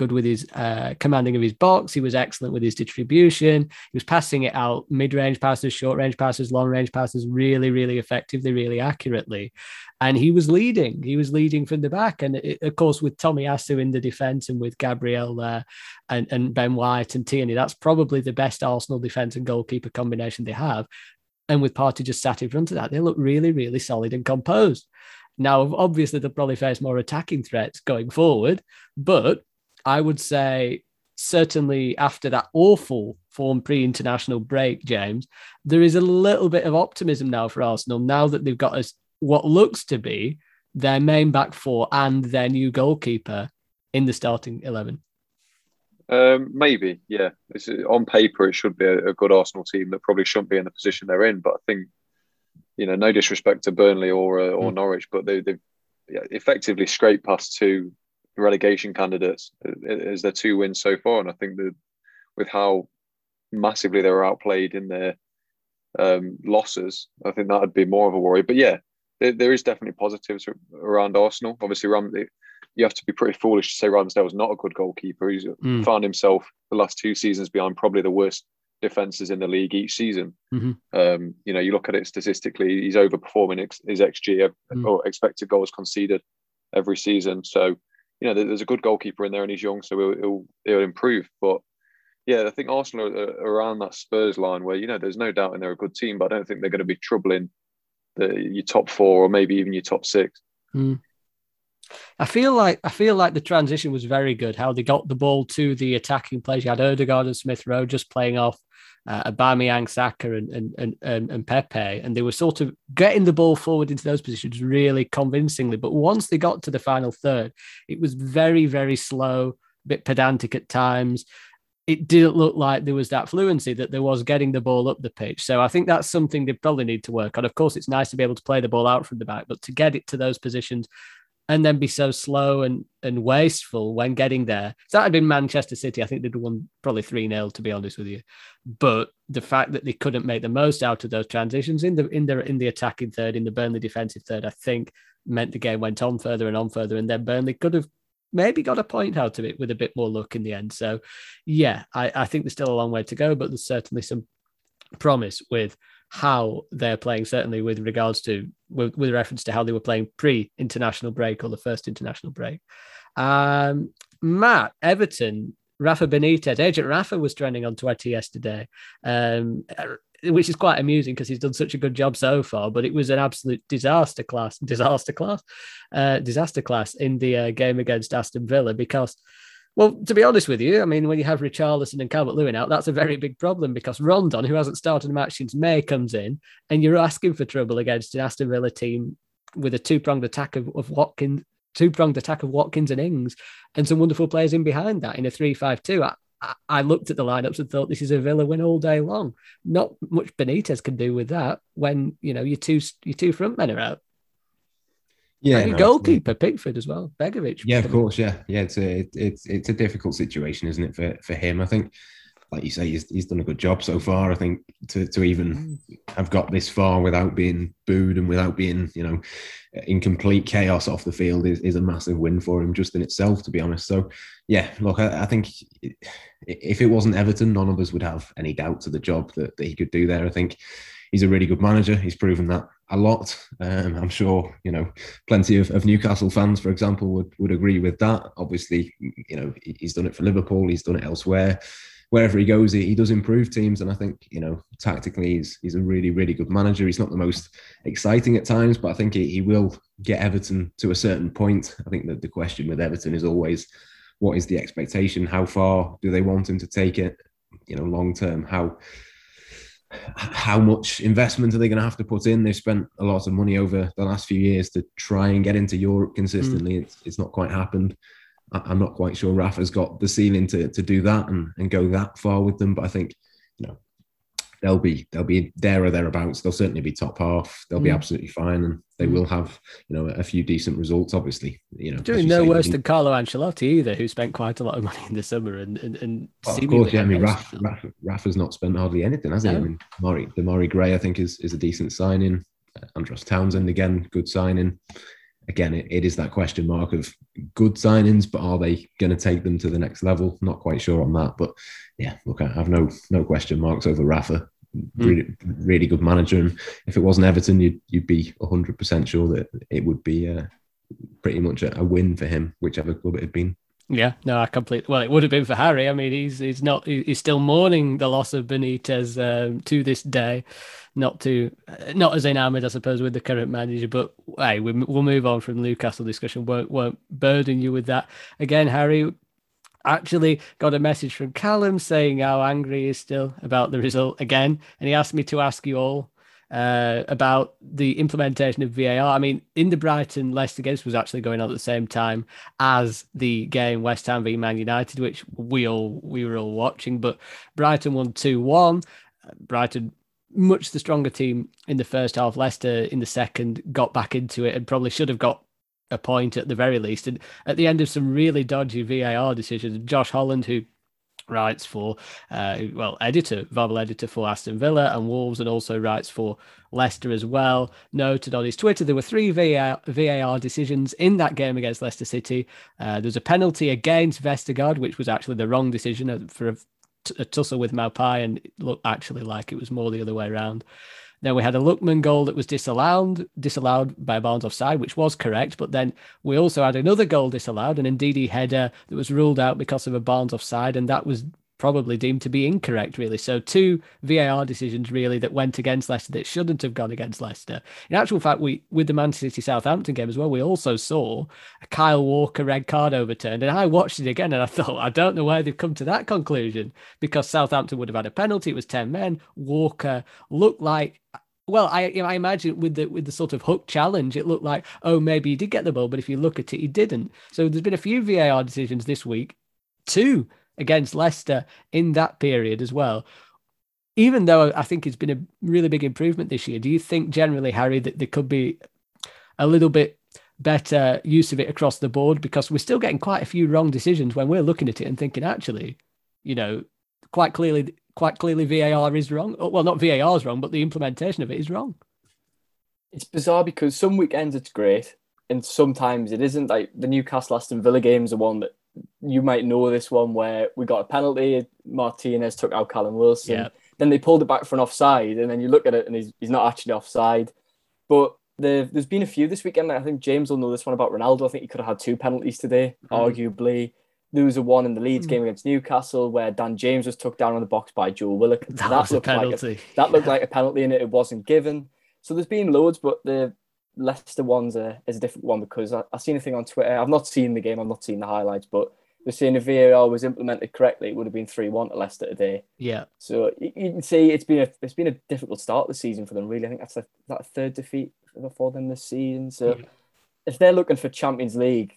good with his uh, commanding of his box. He was excellent with his distribution. He was passing it out, mid-range passes, short-range passes, long-range passes, really, really effectively, really accurately. And he was leading. He was leading from the back. And it, of course, with Tomiyasu in the defence and with Gabriel uh, and, and Ben White and Tierney, that's probably the best Arsenal defence and goalkeeper combination they have. And with Partey just sat in front of that, they look really, really solid and composed. Now, obviously, they'll probably face more attacking threats going forward, but I would say certainly after that awful form pre-international break, James, there is a little bit of optimism now for Arsenal, now that they've got us what looks to be their main back four and their new goalkeeper in the starting eleven. Um, maybe, yeah. It's, on paper, it should be a, a good Arsenal team that probably shouldn't be in the position they're in, but I think, you know, no disrespect to Burnley or uh, or mm. Norwich, but they, they've effectively scraped past two relegation candidates as their two wins so far. And I think that with how massively they were outplayed in their um, losses, I think that would be more of a worry. But yeah, there, there is definitely positives around Arsenal. Obviously, Ram, you have to be pretty foolish to say Ramsdale's not a good goalkeeper. He's mm. found himself the last two seasons behind probably the worst defences in the league each season. Mm-hmm. Um, you know, you look at it statistically, he's overperforming ex- his X G mm. or expected goals conceded every season. So, you know, there's a good goalkeeper in there and he's young, so he'll, he'll, he'll improve. But yeah, I think Arsenal are around that Spurs line where, you know, there's no doubt and they're a good team, but I don't think they're going to be troubling the, your top four or maybe even your top six. Mm. I feel like I feel like the transition was very good, how they got the ball to the attacking players. You had Odegaard and Smith-Rowe just playing off uh, Aubameyang, Saka and, and, and, and Pepe, and they were sort of getting the ball forward into those positions really convincingly. But once they got to the final third, it was very, very slow, a bit pedantic at times. It didn't look like there was that fluency that there was getting the ball up the pitch. So I think that's something they probably need to work on. Of course, it's nice to be able to play the ball out from the back, but to get it to those positions and then be so slow and, and wasteful when getting there. So that had been Manchester City. I think they'd won probably three nil, to be honest with you. But the fact that they couldn't make the most out of those transitions in the in the, in the attacking third, in the Burnley defensive third, I think meant the game went on further and on further. And then Burnley could have maybe got a point out of it with a bit more luck in the end. So, yeah, I, I think there's still a long way to go, but there's certainly some promise with how they're playing, certainly with regards to with, with reference to how they were playing pre-international break or the first international break. Um, Matt, Everton, Rafa Benitez, Agent Rafa was trending on Twitter yesterday, um, which is quite amusing because he's done such a good job so far. But it was an absolute disaster class, disaster class, uh, disaster class in the uh, game against Aston Villa because. Well, to be honest with you, I mean, when you have Richarlison and Calvert-Lewin out, that's a very big problem because Rondon, who hasn't started a match since May, comes in and you're asking for trouble against an Aston Villa team with a two-pronged attack of, of Watkins, two-pronged attack of Watkins and Ings, and some wonderful players in behind that in a three five two. I, I, I looked at the lineups and thought this is a Villa win all day long. Not much Benitez can do with that when you know your two your two front men are out. Yeah, and your no, goalkeeper Pickford as well, Begovic. Yeah, of course. Yeah, yeah. It's a it, it's it's a difficult situation, isn't it, for, for him? I think, like you say, he's he's done a good job so far. I think to to even have got this far without being booed and without being, you know, in complete chaos off the field is, is a massive win for him just in itself, to be honest. So, yeah, look, I, I think if it wasn't Everton, none of us would have any doubt to the job that, that he could do there. I think he's a really good manager. He's proven that a lot. Um, I'm sure, you know, plenty of, of Newcastle fans, for example, would, would agree with that. Obviously, you know, he's done it for Liverpool. He's done it elsewhere. Wherever he goes, he, he does improve teams. And I think, you know, tactically, he's, he's a really, really good manager. He's not the most exciting at times, but I think he, he will get Everton to a certain point. I think that the question with Everton is always, what is the expectation? How far do they want him to take it? You know, long term, how... how much investment are they going to have to put in? They've spent a lot of money over the last few years to try and get into Europe consistently. Mm. It's, it's not quite happened. I'm not quite sure Rafa's got the ceiling to, to do that and, and go that far with them. But I think, you know, they'll be they'll be there or thereabouts. They'll certainly be top half. They'll mm. be absolutely fine, and they mm. will have, you know, a few decent results. Obviously, you know, doing no worse than Carlo Ancelotti either, who spent quite a lot of money in the summer. And and, and well, of course, yeah, I mean, Rafa, Rafa, Rafa's not spent hardly anything, has he? No. I mean, Murray, the Murray Gray, I think, is is a decent signing. Andros Townsend again, good signing. again, it, it is that question mark of good signings, but are they going to take them to the next level? Not quite sure on that. But yeah, look, I have no no question marks over Rafa. Really, mm. really good manager. And if it wasn't Everton, you'd you'd be one hundred percent sure that it would be uh, pretty much a, a win for him, whichever club it had been. Yeah, no, I completely. Well, it would have been for Harry. I mean, he's he's not. He's still mourning the loss of Benitez um, to this day. Not to, not as enamoured, I suppose, with the current manager. But hey, we, we'll move on from the Newcastle discussion. Won't won't burden you with that again, Harry. Actually got a message from Callum saying how angry he is still about the result again, and he asked me to ask you all uh, about the implementation of V A R. I mean, in the Brighton-Leicester game, this was actually going on at the same time as the game West Ham v Man United, which we all we were all watching. But Brighton won two one. Brighton, much the stronger team in the first half. Leicester in the second got back into it and probably should have got a point at the very least, and at the end of some really dodgy V A R decisions. Josh Holland, who writes for, uh, well, editor, VAVEL editor for Aston Villa and Wolves, and also writes for Leicester as well, noted on his Twitter there were three V A R decisions in that game against Leicester City. Uh, there was a penalty against Vestergaard, which was actually the wrong decision for a, t- a tussle with Maupay, and it looked actually like it was more the other way around. Then we had a Lookman goal that was disallowed, disallowed by Barnes offside, which was correct. But then we also had another goal disallowed, an Ndidi header that was ruled out because of a Barnes offside, and that was probably deemed to be incorrect, really. So two V A R decisions, really, that went against Leicester that shouldn't have gone against Leicester. In actual fact, we with the Man City Southampton game as well, we also saw a Kyle Walker red card overturned. And I watched it again and I thought, I don't know where they've come to that conclusion, because Southampton would have had a penalty. It was ten men. Walker looked like... Well, I I imagine with the with the sort of hook challenge, it looked like, oh, maybe he did get the ball, but if you look at it, he didn't. So there's been a few V A R decisions this week, two against Leicester in that period as well. Even though I think it's been a really big improvement this year, do you think generally, Harry, that there could be a little bit better use of it across the board? Because we're still getting quite a few wrong decisions when we're looking at it and thinking, actually, you know, quite clearly... Quite clearly, V A R is wrong. Well, not V A R is wrong, but the implementation of it is wrong. It's bizarre because some weekends it's great and sometimes it isn't. Like the Newcastle Aston Villa game is the one that you might know, this one where we got a penalty, Martinez took out Callum Wilson. Yeah. Then they pulled it back for an offside, and then you look at it and he's, he's not actually offside. But the, there's been a few this weekend. I think James will know this one about Ronaldo. I think he could have had two penalties today, mm-hmm. arguably. There was a one in the Leeds game against Newcastle where Dan James was took down on the box by Joel Willock. That, that was looked a penalty. Like a, that looked like a penalty, and it, it wasn't given. So there's been loads, but the Leicester one's a, is a different one because I, I've seen a thing on Twitter. I've not seen the game. I've not seen the highlights, but they're saying if V A R was implemented correctly, it would have been three one to Leicester today. Yeah. So you, you can see it's been a it's been a difficult start this season for them, really. I think that's a, that third defeat for them this season. So yeah. If they're looking for Champions League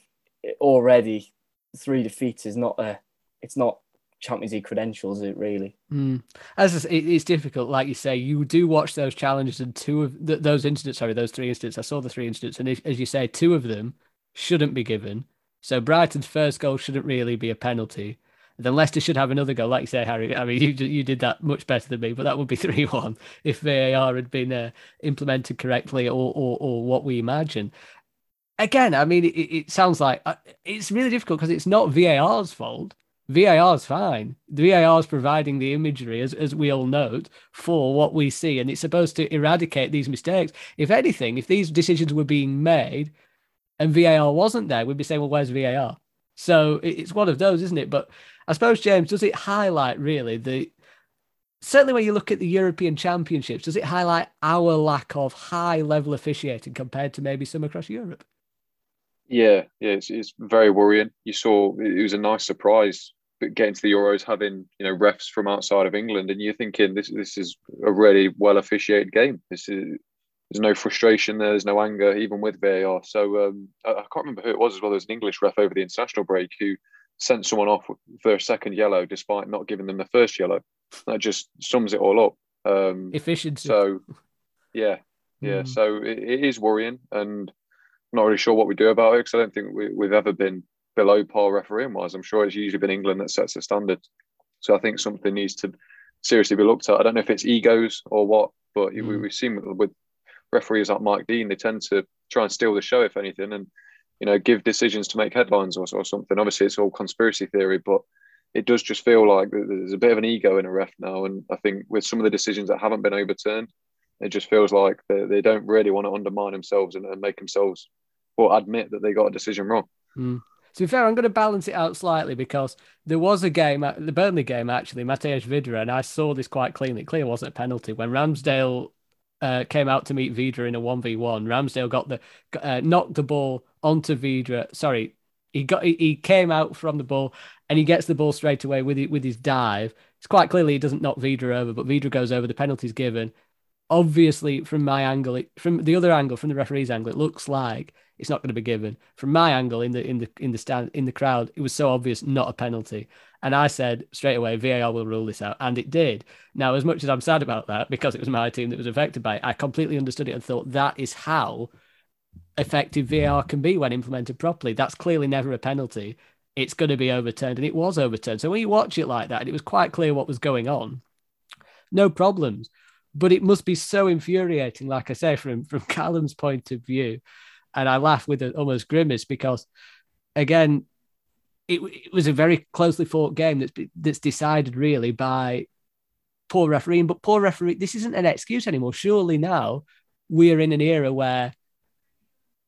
already... Three defeats is not a, it's not Champions League credentials, is it really? Mm. As it, it's difficult, like you say, you do watch those challenges and two of th- those incidents. Sorry, those three incidents. I saw the three incidents, and if, as you say, two of them shouldn't be given. So Brighton's first goal shouldn't really be a penalty. Then Leicester should have another goal, like you say, Harry. I mean, you you did that much better than me, but that would be three one if V A R had been uh, implemented correctly, or or or what we imagine. Again, I mean, it, it sounds like uh, it's really difficult because it's not V A R's fault. V A R's fine. The V A R's providing the imagery, as, as we all note, for what we see, and it's supposed to eradicate these mistakes. If anything, if these decisions were being made and V A R wasn't there, we'd be saying, well, where's V A R? So it, it's one of those, isn't it? But I suppose, James, does it highlight really the... Certainly when you look at the European Championships, does it highlight our lack of high-level officiating compared to maybe some across Europe? Yeah, yeah, it's, it's very worrying. You saw it was a nice surprise, but getting to the Euros, having you know refs from outside of England, and you're thinking this this is a really well officiated game. This is there's no frustration there, there's no anger, even with V A R. So um, I, I can't remember who it was as well. There was an English ref over the international break who sent someone off for a second yellow despite not giving them the first yellow. That just sums it all up. Um, Efficiency. So yeah, yeah. Mm. So it, it is worrying and. Not really sure what we do about it because I don't think we, we've ever been below par refereeing wise. I'm sure it's usually been England that sets the standard. So I think something needs to seriously be looked at. I don't know if it's egos or what, but mm. we, we've seen with referees like Mike Dean, they tend to try and steal the show, if anything, and, you know, give decisions to make headlines or, or something. Obviously, it's all conspiracy theory, but it does just feel like there's a bit of an ego in a ref now. And I think with some of the decisions that haven't been overturned, it just feels like they, they don't really want to undermine themselves and, and make themselves or admit that they got a decision wrong. Mm. To be fair, I'm going to balance it out slightly, because there was a game, the Burnley game actually, Mateusz Vidra, and I saw this quite cleanly. It clearly wasn't a penalty. When Ramsdale uh, came out to meet Vidra in a one v one, Ramsdale got the uh, knocked the ball onto Vidra. Sorry, he got he, he came out from the ball and he gets the ball straight away with, it, with his dive. It's quite clearly he doesn't knock Vidra over, but Vidra goes over, the penalty's given. Obviously, from my angle, it, from the other angle, from the referee's angle, it looks like it's not going to be given. From my angle, in the in the in the stand in the crowd, it was so obvious, not a penalty. And I said straight away, V A R will rule this out, and it did. Now, as much as I'm sad about that, because it was my team that was affected by it, I completely understood it and thought that is how effective V A R can be when implemented properly. That's clearly never a penalty. It's going to be overturned, and it was overturned. So when you watch it like that, and it was quite clear what was going on, no problems. But it must be so infuriating, like I say, from from Callum's point of view. And I laugh with an almost grimace because, again, it, it was a very closely fought game that's that's decided really by poor refereeing. But poor referee, this isn't an excuse anymore. Surely now we're in an era where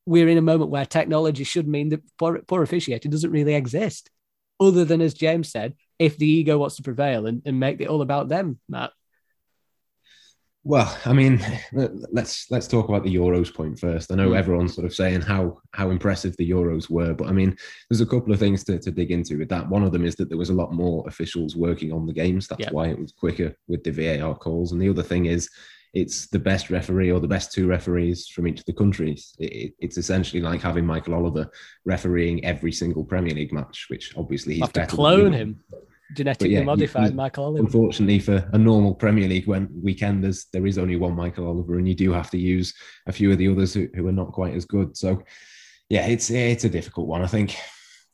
we're in a moment where technology should mean that poor, poor officiating doesn't really exist, other than, as James said, if the ego wants to prevail and, and make it all about them, Matt. Well, I mean, let's let's talk about the Euros point first. I know everyone's sort of saying how how impressive the Euros were, but I mean, there's a couple of things to, to dig into with that. One of them is that there was a lot more officials working on the games. That's yep. why it was quicker with the V A R calls. And the other thing is, it's the best referee or the best two referees from each of the countries. It, it's essentially like having Michael Oliver refereeing every single Premier League match, which obviously he's better. Have to clone him. Genetically yeah, modified you, Michael Oliver. Unfortunately, for a normal Premier League weekenders, there is only one Michael Oliver, and you do have to use a few of the others who, who are not quite as good. So, yeah, it's it's a difficult one. I think,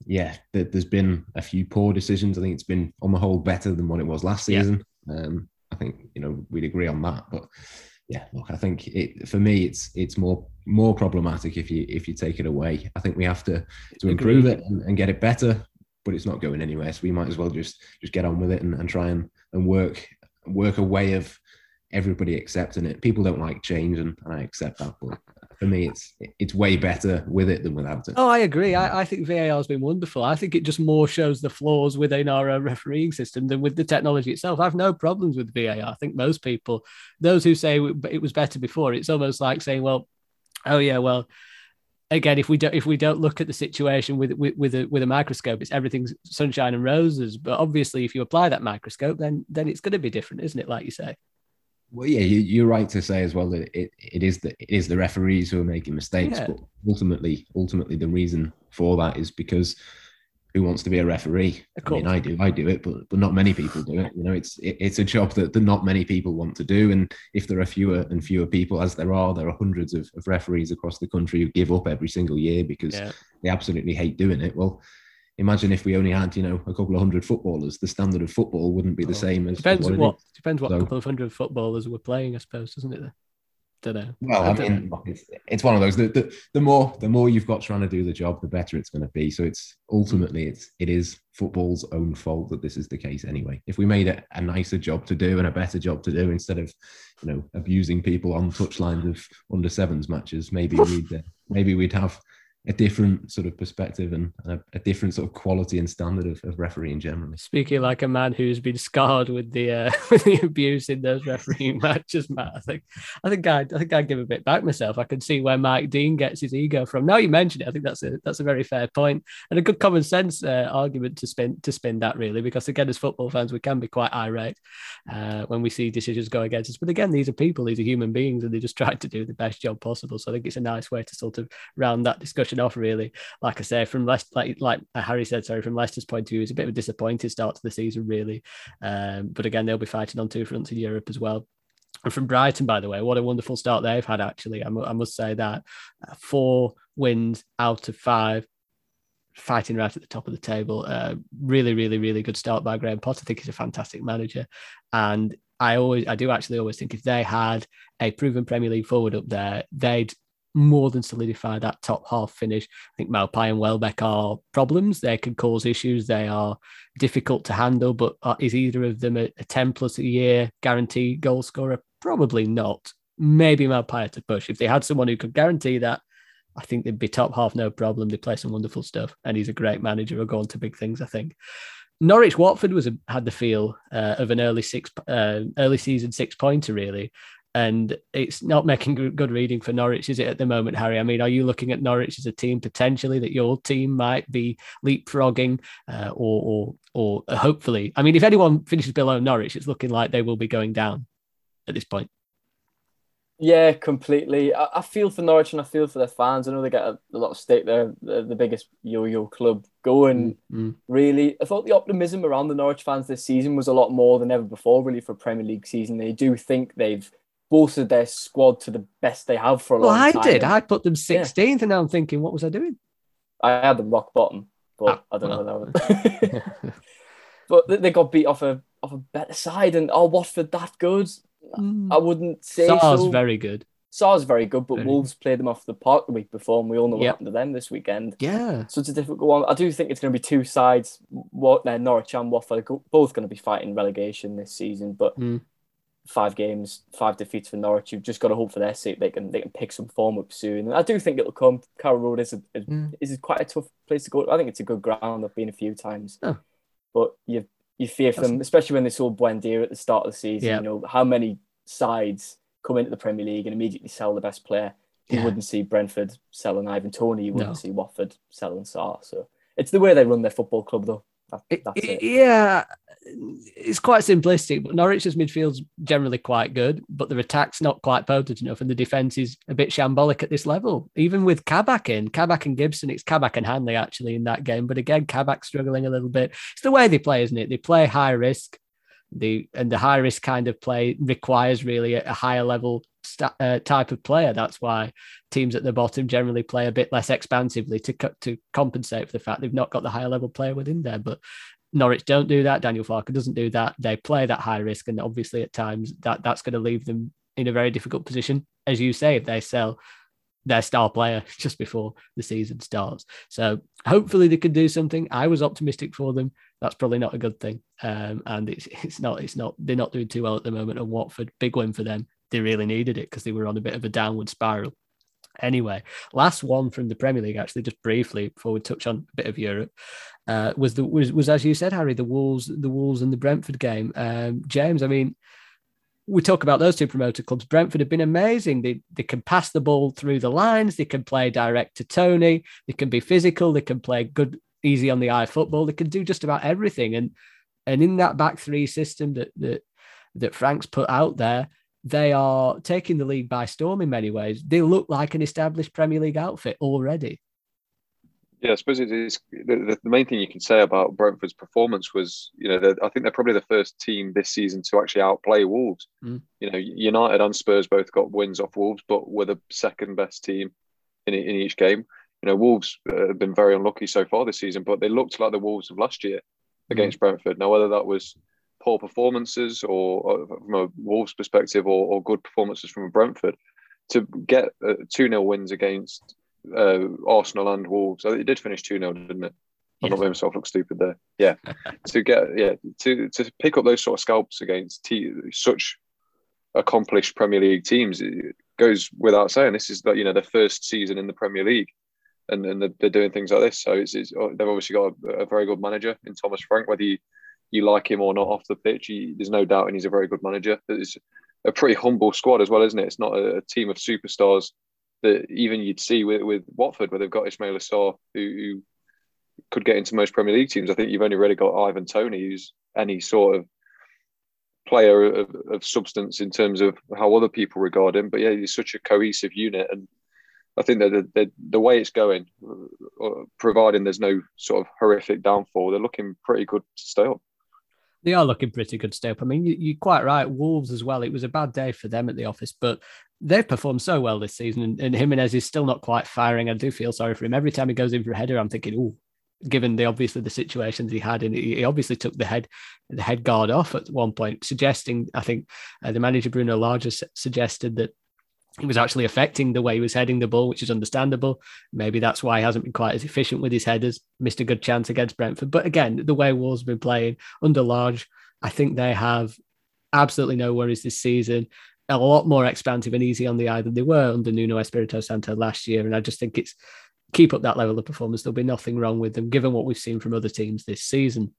yeah, th- there's been a few poor decisions. I think it's been, on the whole, better than what it was last season. Yeah. Um, I think, you know, we'd agree on that. But, yeah, look, I think it for me, it's it's more more problematic if you if you take it away. I think we have to, to improve it and, and get it better. But it's not going anywhere, so we might as well just just get on with it and, and try and, and work work a way of everybody accepting it. People don't like change, and, and I accept that. But for me, it's it's way better with it than without it. Oh, I agree. I, I think V A R has been wonderful. I think it just more shows the flaws within our uh, refereeing system than with the technology itself. I have no problems with V A R. I think most people, those who say it was better before, it's almost like saying, well, oh yeah, well, again, if we don't if we don't look at the situation with with with a, with a microscope, it's everything's sunshine and roses. But obviously, if you apply that microscope, then then it's going to be different, isn't it? Like you say. Well, yeah, you, you're right to say as well that it, it is the it is the referees who are making mistakes. Yeah. But ultimately, ultimately, the reason for that is because who wants to be a referee? I mean, I do, I do it, but but not many people do it. You know, it's it, it's a job that, that not many people want to do. And if there are fewer and fewer people, as there are, there are hundreds of, of referees across the country who give up every single year because yeah. they absolutely hate doing it. Well, imagine if we only had, you know, a couple of hundred footballers. The standard of football wouldn't be the oh, same as depends what, what depends what so, couple of hundred footballers were playing, I suppose, doesn't it? Don't know. Well, I, I mean, it's, it's one of those. The, the, the more the more you've got trying to do the job, the better it's going to be. So it's ultimately it's it is football's own fault that this is the case anyway. If we made it a nicer job to do and a better job to do instead of, you know, abusing people on touchlines of under sevens matches, maybe we'd uh, maybe we'd have a different sort of perspective and a, a different sort of quality and standard of, of refereeing generally. Speaking like a man who's been scarred with the uh, with the abuse in those refereeing matches, Matt. I think I think I I think I give a bit back myself. I can see where Mike Dean gets his ego from. Now you mentioned it, I think that's a that's a very fair point and a good common sense uh, argument to spin to spin that really, because again, as football fans, we can be quite irate uh, when we see decisions go against us. But again, these are people, these are human beings, and they just tried to do the best job possible. So I think it's a nice way to sort of round that discussion off really. Like I say, from Leicester, like, like Harry said, sorry, from Leicester's point of view, it's a bit of a disappointing start to the season really, um, but again, they'll be fighting on two fronts in Europe as well. And from Brighton, by the way, what a wonderful start they've had actually. I, m- I must say that uh, four wins out of five, fighting right at the top of the table. Uh, really, really, really good start by Graham Potter. I think he's a fantastic manager, and I always, I do actually always think if they had a proven Premier League forward up there, they'd more than solidify that top half finish. I think Maupay and Welbeck are problems. They can cause issues. They are difficult to handle, but is either of them a, a ten plus a year guaranteed goal scorer? Probably not. Maybe Maupay to push. If they had someone who could guarantee that, I think they'd be top half, no problem. They play some wonderful stuff, and he's a great manager. He'll go on to big things, I think. Norwich Watford was a, had the feel uh, of an early six, uh, early season six pointer, really. And it's not making good reading for Norwich, is it, at the moment, Harry? I mean, are you looking at Norwich as a team potentially that your team might be leapfrogging uh, or, or or hopefully? I mean, if anyone finishes below Norwich, it's looking like they will be going down at this point. Yeah, completely. I, I feel for Norwich and I feel for their fans. I know they get a, a lot of stake there. They're the biggest yo-yo club going, mm-hmm. really. I thought the optimism around the Norwich fans this season was a lot more than ever before, really, for a Premier League season. They do think they've bolstered their squad to the best they have for a well, long I time. Well, I did. I put them sixteenth, yeah. And now I'm thinking, what was I doing? I had them rock bottom, but ah, I don't well. know that one. But they got beat off a off a better side, and oh, Watford that good? I wouldn't say Sar's so. Sar's very good. Sar's very good, but very Wolves good. Played them off the park the week before, and we all know what yep. happened to them this weekend. Yeah. So it's a difficult one. I do think it's going to be two sides. What Norwich and Watford are both going to be fighting relegation this season, but mm. five games, five defeats for Norwich. You've just got to hope for their sake they can they can pick some form up soon. And I do think it'll come. Carrow Road is a, a, mm. is quite a tough place to go. I think it's a good ground. I've been a few times, oh. but you've. You fear for them, especially when they saw Buendia at the start of the season. Yep. You know, how many sides come into the Premier League and immediately sell the best player? You yeah. wouldn't see Brentford selling Ivan Toney. You wouldn't no. see Watford selling Sarr. So it's the way they run their football club, though. That, it, that's it. Yeah, it's quite simplistic. But Norwich's midfield's generally quite good, but their attack's not quite potent enough, and the defence is a bit shambolic at this level. Even with Kabak in, Kabak and Gibson, it's Kabak and Hanley actually in that game. But again, Kabak struggling a little bit. It's the way they play, isn't it? They play high risk, the and the high risk kind of play requires really a, a higher level st- uh, type of player. That's why teams at the bottom generally play a bit less expansively to co- to compensate for the fact they've not got the higher level player within there. But Norwich don't do that. Daniel Farke doesn't do that. They play that high risk, and obviously at times that that's going to leave them in a very difficult position, as you say, if they sell their star player just before the season starts. So hopefully they could do something. I was optimistic for them. That's probably not a good thing, um, and it's it's not it's not they're not doing too well at the moment. And Watford, big win for them. They really needed it because they were on a bit of a downward spiral. Anyway, last one from the Premier League, actually, just briefly before we touch on a bit of Europe, uh, was the was, was as you said, Harry, the Wolves, the Wolves and the Brentford game. Um, James, I mean, we talk about those two promoter clubs. Brentford have been amazing. They they can pass the ball through the lines. They can play direct to Toney. They can be physical. They can play good, easy on the eye football. They can do just about everything. And and in that back three system that that that Frank's put out there, they are taking the league by storm in many ways. They look like an established Premier League outfit already. Yeah, I suppose it is. The, the main thing you can say about Brentford's performance was, you know, I think they're probably the first team this season to actually outplay Wolves. Mm. You know, United and Spurs both got wins off Wolves, but were the second best team in in each game. You know, Wolves have been very unlucky so far this season, but they looked like the Wolves of last year against mm. Brentford. Now, whether that was poor performances or, or from a Wolves perspective or, or good performances from Brentford, to get uh, two nil wins against uh, Arsenal and Wolves. It did finish two nil, didn't it? Yes. I'm not making myself look stupid there. Yeah. to get, yeah, to, to pick up those sort of scalps against te- such accomplished Premier League teams, it goes without saying. This is, the, you know, their first season in the Premier League, and, and they're doing things like this. So it's, it's, they've obviously got a, a very good manager in Thomas Frank, whether you you like him or not off the pitch. He, there's no doubt, and he's a very good manager. It's a pretty humble squad as well, isn't it? It's not a, a team of superstars that even you'd see with, with Watford, where they've got Ismail Assar, who, who could get into most Premier League teams. I think you've only really got Ivan Toney, who's any sort of player of, of substance in terms of how other people regard him. But yeah, he's such a cohesive unit. And I think that the, the, the way it's going, providing there's no sort of horrific downfall, they're looking pretty good to stay up. They are looking pretty good stuff. I mean, you're quite right. Wolves as well. It was a bad day for them at the office, but they've performed so well this season. And, and Jimenez is still not quite firing. I do feel sorry for him. Every time he goes in for a header, I'm thinking, oh, given the obviously the situations he had, and he obviously took the head the head guard off at one point, suggesting, I think uh, the manager Bruno Large su- suggested that it was actually affecting the way he was heading the ball, which is understandable. Maybe that's why he hasn't been quite as efficient with his headers. Missed a good chance against Brentford. But again, the way Wolves have been playing under Large, I think they have absolutely no worries this season. A lot more expansive and easy on the eye than they were under Nuno Espirito Santo last year. And I just think it's keep up that level of performance. There'll be nothing wrong with them, given what we've seen from other teams this season.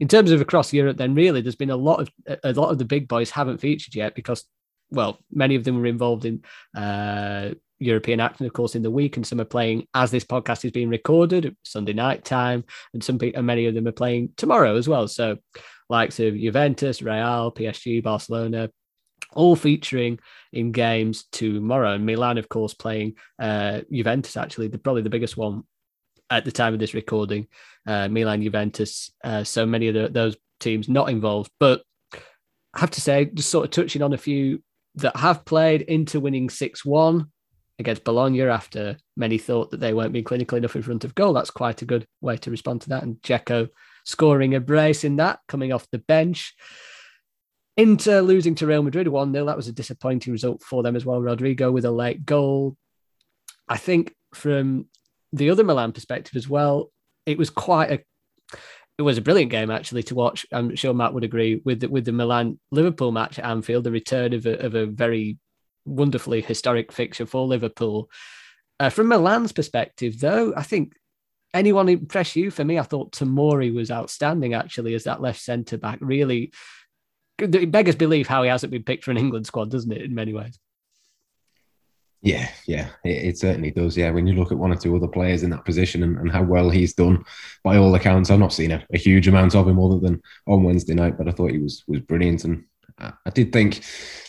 In terms of across Europe, then really, there's been a lot of a lot of the big boys haven't featured yet because, well, many of them were involved in uh, European action, of course, in the week, and some are playing as this podcast is being recorded, Sunday night time, and some and many of them are playing tomorrow as well. So likes of Juventus, Real, P S G, Barcelona, all featuring in games tomorrow. And Milan, of course, playing uh, Juventus, actually, the, probably the biggest one at the time of this recording, uh, Milan, Juventus. Uh, so many of the, those teams not involved. But I have to say, just sort of touching on a few that have played, into winning six one against Bologna after many thought that they weren't being clinical enough in front of goal. That's quite a good way to respond to that. And Dzeko scoring a brace in that, coming off the bench. Inter losing to Real Madrid one nil. That was a disappointing result for them as well. Rodrigo with a late goal. I think from the other Milan perspective as well, it was quite a... It was a brilliant game, actually, to watch. I'm sure Matt would agree with the, with the Milan-Liverpool match at Anfield, the return of a, of a very wonderfully historic fixture for Liverpool. Uh, from Milan's perspective, though, I think anyone impress you? For me, I thought Tomori was outstanding, actually, as that left centre-back. Really, it beggars belief how he hasn't been picked for an England squad, doesn't it, in many ways? Yeah, yeah, it, it certainly does. Yeah, when you look at one or two other players in that position and, and how well he's done, by all accounts, I've not seen a, a huge amount of him other than on Wednesday night, but I thought he was was brilliant. And I, I did think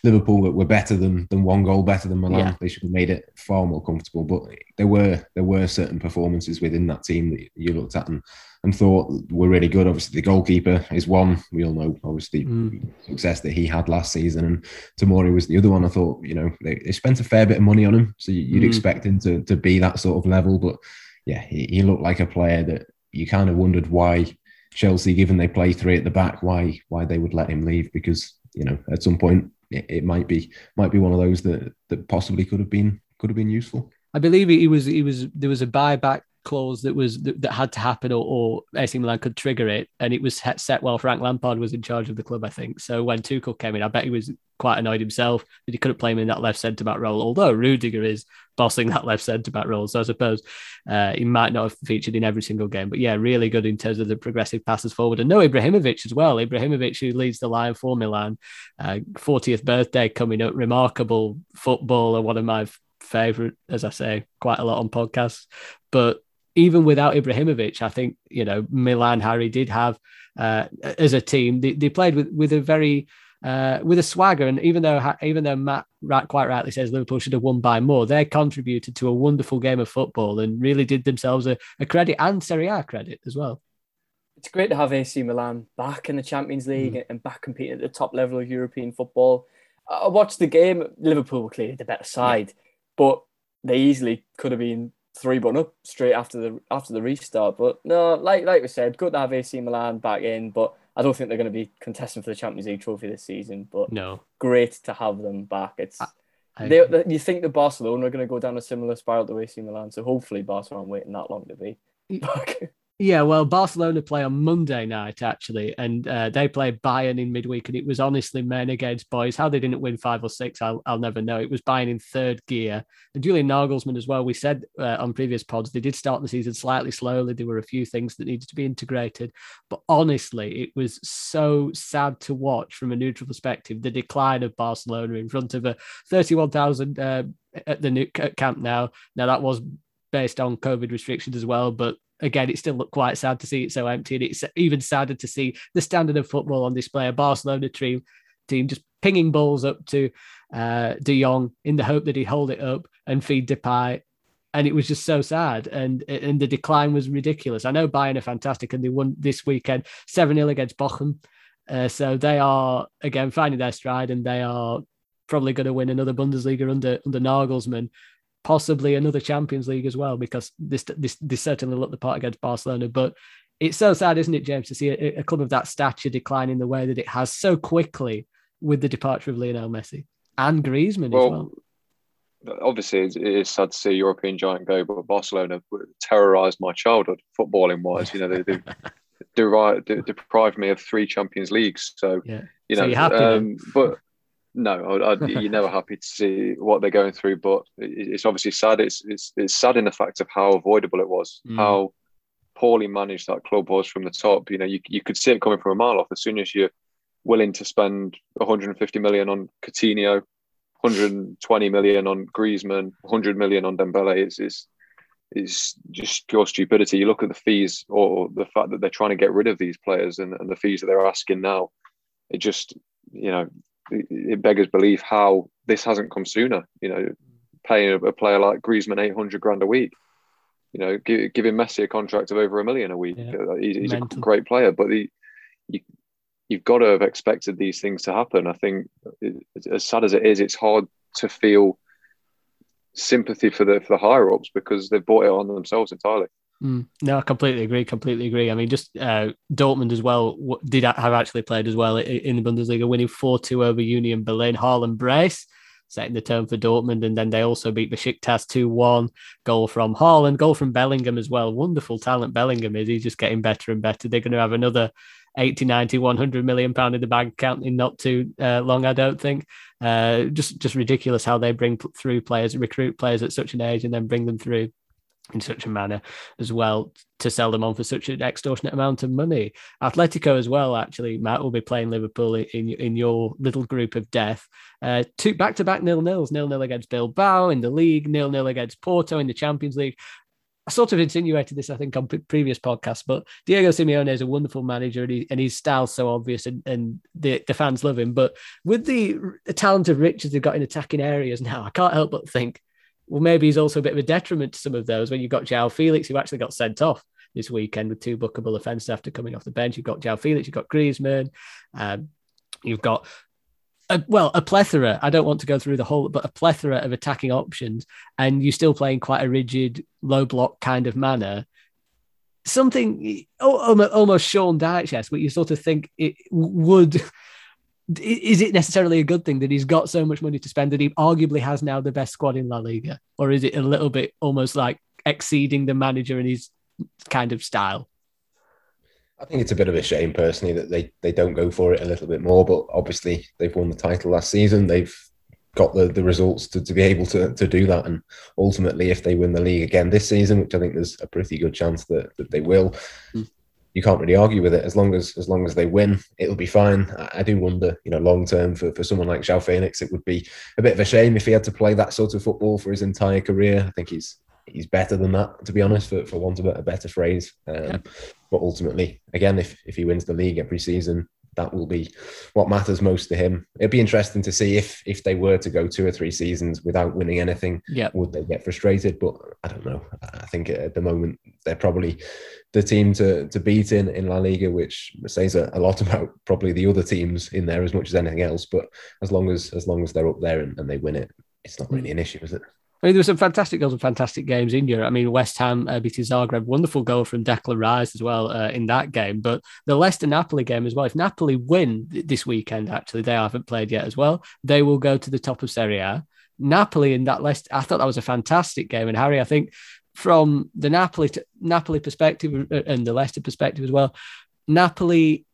Liverpool were better than than one goal better than Milan. Yeah. They should have made it far more comfortable. But there were there were certain performances within that team that you looked at and and thought were really good. Obviously, the goalkeeper is one. We all know, obviously, mm. success that he had last season. And Tomori was the other one. I thought, you know, they, they spent a fair bit of money on him. So you'd mm. expect him to, to be that sort of level. But, yeah, he, he looked like a player that you kind of wondered why Chelsea, given they play three at the back, why why they would let him leave. Because, you know, at some point, it, it might be might be one of those that, that possibly could have been could have been useful. I believe he was he was there was a buyback clause that was that had to happen, or, or A C Milan could trigger it, and it was set while Frank Lampard was in charge of the club, I think. So when Tuchel came in, I bet he was quite annoyed himself that he couldn't play him in that left centre-back role, although Rudiger is bossing that left centre-back role, so I suppose uh, he might not have featured in every single game. But yeah, really good in terms of the progressive passes forward. And no, Ibrahimovic as well. Ibrahimovic, who leads the line for Milan, uh, fortieth birthday coming up, remarkable footballer, one of my favourite, as I say quite a lot on podcasts. But even without Ibrahimovic, I think, you know, Milan, Harry, did have, uh, as a team, they, they played with, with a very, uh, with a swagger. And even though even though Matt quite rightly says Liverpool should have won by more, they contributed to a wonderful game of football and really did themselves a, a credit, and Serie A credit as well. It's great to have A C Milan back in the Champions League mm. and back competing at the top level of European football. I watched the game. Liverpool were clearly the better side, yeah. but they easily could have been three one up straight after the after the restart. But no, like like we said, good to have A C Milan back in, but I don't think they're going to be contesting for the Champions League trophy this season. But no, great to have them back. It's I, I, they, they, you think that Barcelona are going to go down a similar spiral to A C Milan, so hopefully Barcelona aren't waiting that long to be back. Yeah, well, Barcelona play on Monday night, actually, and uh, they play Bayern in midweek, and it was honestly men against boys. How they didn't win five or six, I'll, I'll never know. It was Bayern in third gear. And Julian Nagelsmann as well, we said uh, on previous pods, they did start the season slightly slowly. There were a few things that needed to be integrated. But honestly, it was so sad to watch from a neutral perspective, the decline of Barcelona in front of a thirty-one thousand uh, at the new camp now. Now, that was based on COVID restrictions as well, but again, it still looked quite sad to see it so empty, and it's even sadder to see the standard of football on display. A Barcelona team, team just pinging balls up to uh, De Jong in the hope that he'd hold it up and feed Depay, and it was just so sad, and and the decline was ridiculous. I know Bayern are fantastic, and they won this weekend seven nil against Bochum, uh, so they are, again, finding their stride, and they are probably going to win another Bundesliga under, under Nagelsmann. possibly another Champions League as well, because this this they certainly looked the part against Barcelona. But it's so sad, isn't it, James, to see a, a club of that stature decline in the way that it has so quickly with the departure of Lionel Messi and Griezmann well, as well. Obviously, it is sad to see a European giant go, but Barcelona terrorised my childhood, footballing-wise. You know, they, they derived, de- deprived me of three Champions Leagues. So, yeah. you know, so you're happy, um, but no, I, I, you're never happy to see what they're going through. But it, it's obviously sad. It's it's it's sad in the fact of how avoidable it was, mm. how poorly managed that club was from the top. You know, you you could see it coming from a mile off. As soon as you're willing to spend one hundred fifty million on Coutinho, one hundred twenty million on Griezmann, one hundred million on Dombélé. It's, it's, it's just pure stupidity. You look at the fees or the fact that they're trying to get rid of these players and, and the fees that they're asking now. It just, you know, it, it beggars belief how this hasn't come sooner. You know, paying a, a player like Griezmann eight hundred grand a week, you know, give, giving Messi a contract of over a million a week. Yeah. He's, he's a great player, but the, you, you've got to have expected these things to happen. I think, as sad as it is, it's hard to feel sympathy for the for the higher ups because they've bought it on themselves entirely. Mm. No, I completely agree. Completely agree. I mean, just uh, Dortmund as well did have actually played as well in the Bundesliga, winning four two over Union Berlin. Haaland brace setting the tone for Dortmund, and then they also beat Besiktas two one. Goal from Haaland, goal from Bellingham as well. Wonderful talent Bellingham is. He's just getting better and better. They're going to have another eighty, ninety, one hundred million pound in the bank account in not too uh, long, I don't think. Uh, just just ridiculous how they bring through players, recruit players at such an age and then bring them through in such a manner as well to sell them on for such an extortionate amount of money. Atletico as well, actually, Matt, will be playing Liverpool in in your little group of death. Uh, two back-to-back nil-nils, nil-nil against Bilbao in the league, nil-nil against Porto in the Champions League. I sort of insinuated this, I think, on p- previous podcasts, but Diego Simeone is a wonderful manager and, he, and his style's so obvious and, and the, the fans love him. But with the, the talent of riches they've got in attacking areas now, I can't help but think, well, maybe he's also a bit of a detriment to some of those. When you've got João Felix, who actually got sent off this weekend with two bookable offences after coming off the bench. You've got João Felix, you've got Griezmann, um, you've got... A, well, a plethora. I don't want to go through the whole, but a plethora of attacking options, and you're still playing quite a rigid, low block kind of manner. Something oh, almost Sean Dyche-esque, but you sort of think it would. Is it necessarily a good thing that he's got so much money to spend that he arguably has now the best squad in La Liga, or is it a little bit almost like exceeding the manager in his kind of style? I think it's a bit of a shame, personally, that they, they don't go for it a little bit more. But obviously, they've won the title last season. They've got the, the results to, to be able to, to do that. And ultimately, if they win the league again this season, which I think there's a pretty good chance that, that they will, mm. you can't really argue with it. As long as as long as they win, it'll be fine. I, I do wonder, you know, long term for, for someone like João Felix, it would be a bit of a shame if he had to play that sort of football for his entire career. I think he's he's better than that, to be honest, for, for want of a better phrase. Um, yeah. But ultimately, again, if, if he wins the league every season, that will be what matters most to him. It'd be interesting to see if if they were to go two or three seasons without winning anything, yeah. would they get frustrated? But I don't know. I think at the moment, they're probably the team to, to beat in, in La Liga, which says a, a lot about probably the other teams in there as much as anything else. But as long as, as, long as they're up there and, and they win it, it's not really an issue, is it? I mean, there were some fantastic goals and fantastic games in Europe. I mean, West Ham uh, beating Zagreb, wonderful goal from Declan Rice as well uh, in that game. But the Leicester-Napoli game as well, if Napoli win this weekend, actually, they haven't played yet as well, they will go to the top of Serie A. Napoli in that Leicester, I thought that was a fantastic game. And Harry, I think from the Napoli, to, Napoli perspective and the Leicester perspective as well, Napoli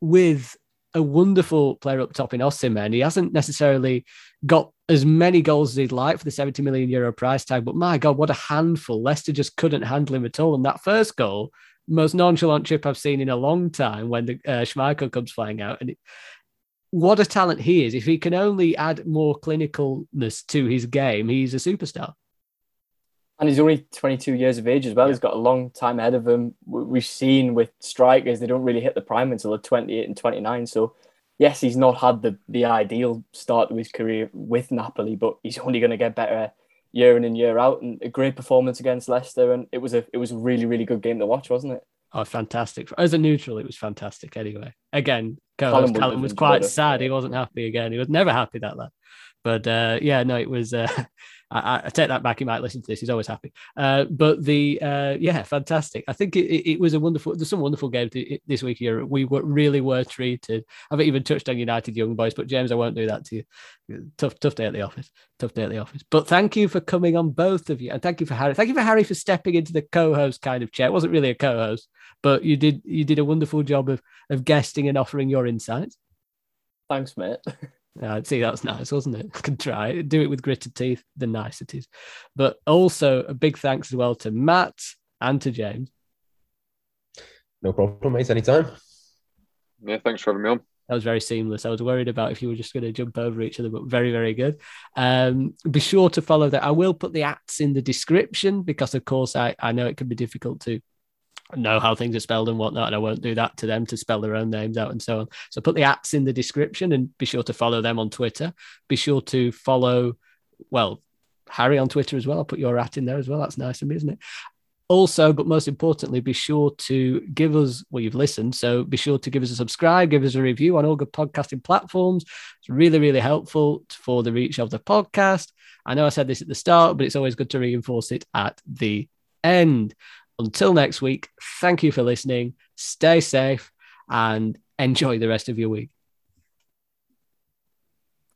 with a wonderful player up top in Osimhen. He hasn't necessarily got as many goals as he'd like for the seventy million euro price tag, but my God, what a handful. Leicester just couldn't handle him at all. And that first goal, most nonchalant chip I've seen in a long time when the uh, Schmeichel comes flying out. And it, what a talent he is. If he can only add more clinicalness to his game, he's a superstar. And he's already twenty-two years of age as well. Yeah. He's got a long time ahead of him. We've seen with strikers, they don't really hit the prime until they're twenty-eight and twenty-nine. So yes, he's not had the, the ideal start to his career with Napoli, but he's only going to get better year in and year out. And a great performance against Leicester. And it was a it was a really, really good game to watch, wasn't it? Oh, fantastic. As a neutral, it was fantastic anyway. Again, Callum, Callum was quite sad. He wasn't happy again. He was never happy that lad. But uh, yeah, no, it was. Uh, I, I take that back. He might listen to this. He's always happy. Uh, but the uh, yeah, fantastic. I think it, it was a wonderful. There's some wonderful games this week here. We were, really were treated. I haven't even touched on United Young Boys, but James, I won't do that to you. Tough, tough day at the office. Tough day at the office. But thank you for coming on, both of you, and thank you for Harry. Thank you for Harry for stepping into the co-host kind of chair. It wasn't really a co-host, but you did you did a wonderful job of of guesting and offering your insights. Thanks, mate. Uh, see, that's nice, wasn't it? I can try. Do it with gritted teeth, the niceties. But also a big thanks as well to Matt and to James. No problem, mate. Anytime. Yeah, thanks for having me on. That was very seamless. I was worried about if you were just going to jump over each other, but very, very good. Um, be sure to follow that. I will put the ats in the description because, of course, I, I know it can be difficult to know how things are spelled and whatnot, and I won't do that to them to spell their own names out and so on. So put the apps in the description and be sure to follow them on Twitter. Be sure to follow, well, Harry on Twitter as well. I'll put your at in there as well. That's nice of me, isn't it? Also, but most importantly, be sure to give us, well, you've listened, so be sure to give us a subscribe, give us a review on all good podcasting platforms. It's really, really helpful for the reach of the podcast. I know I said this at the start, but it's always good to reinforce it at the end. Until next week, thank you for listening. Stay safe and enjoy the rest of your week.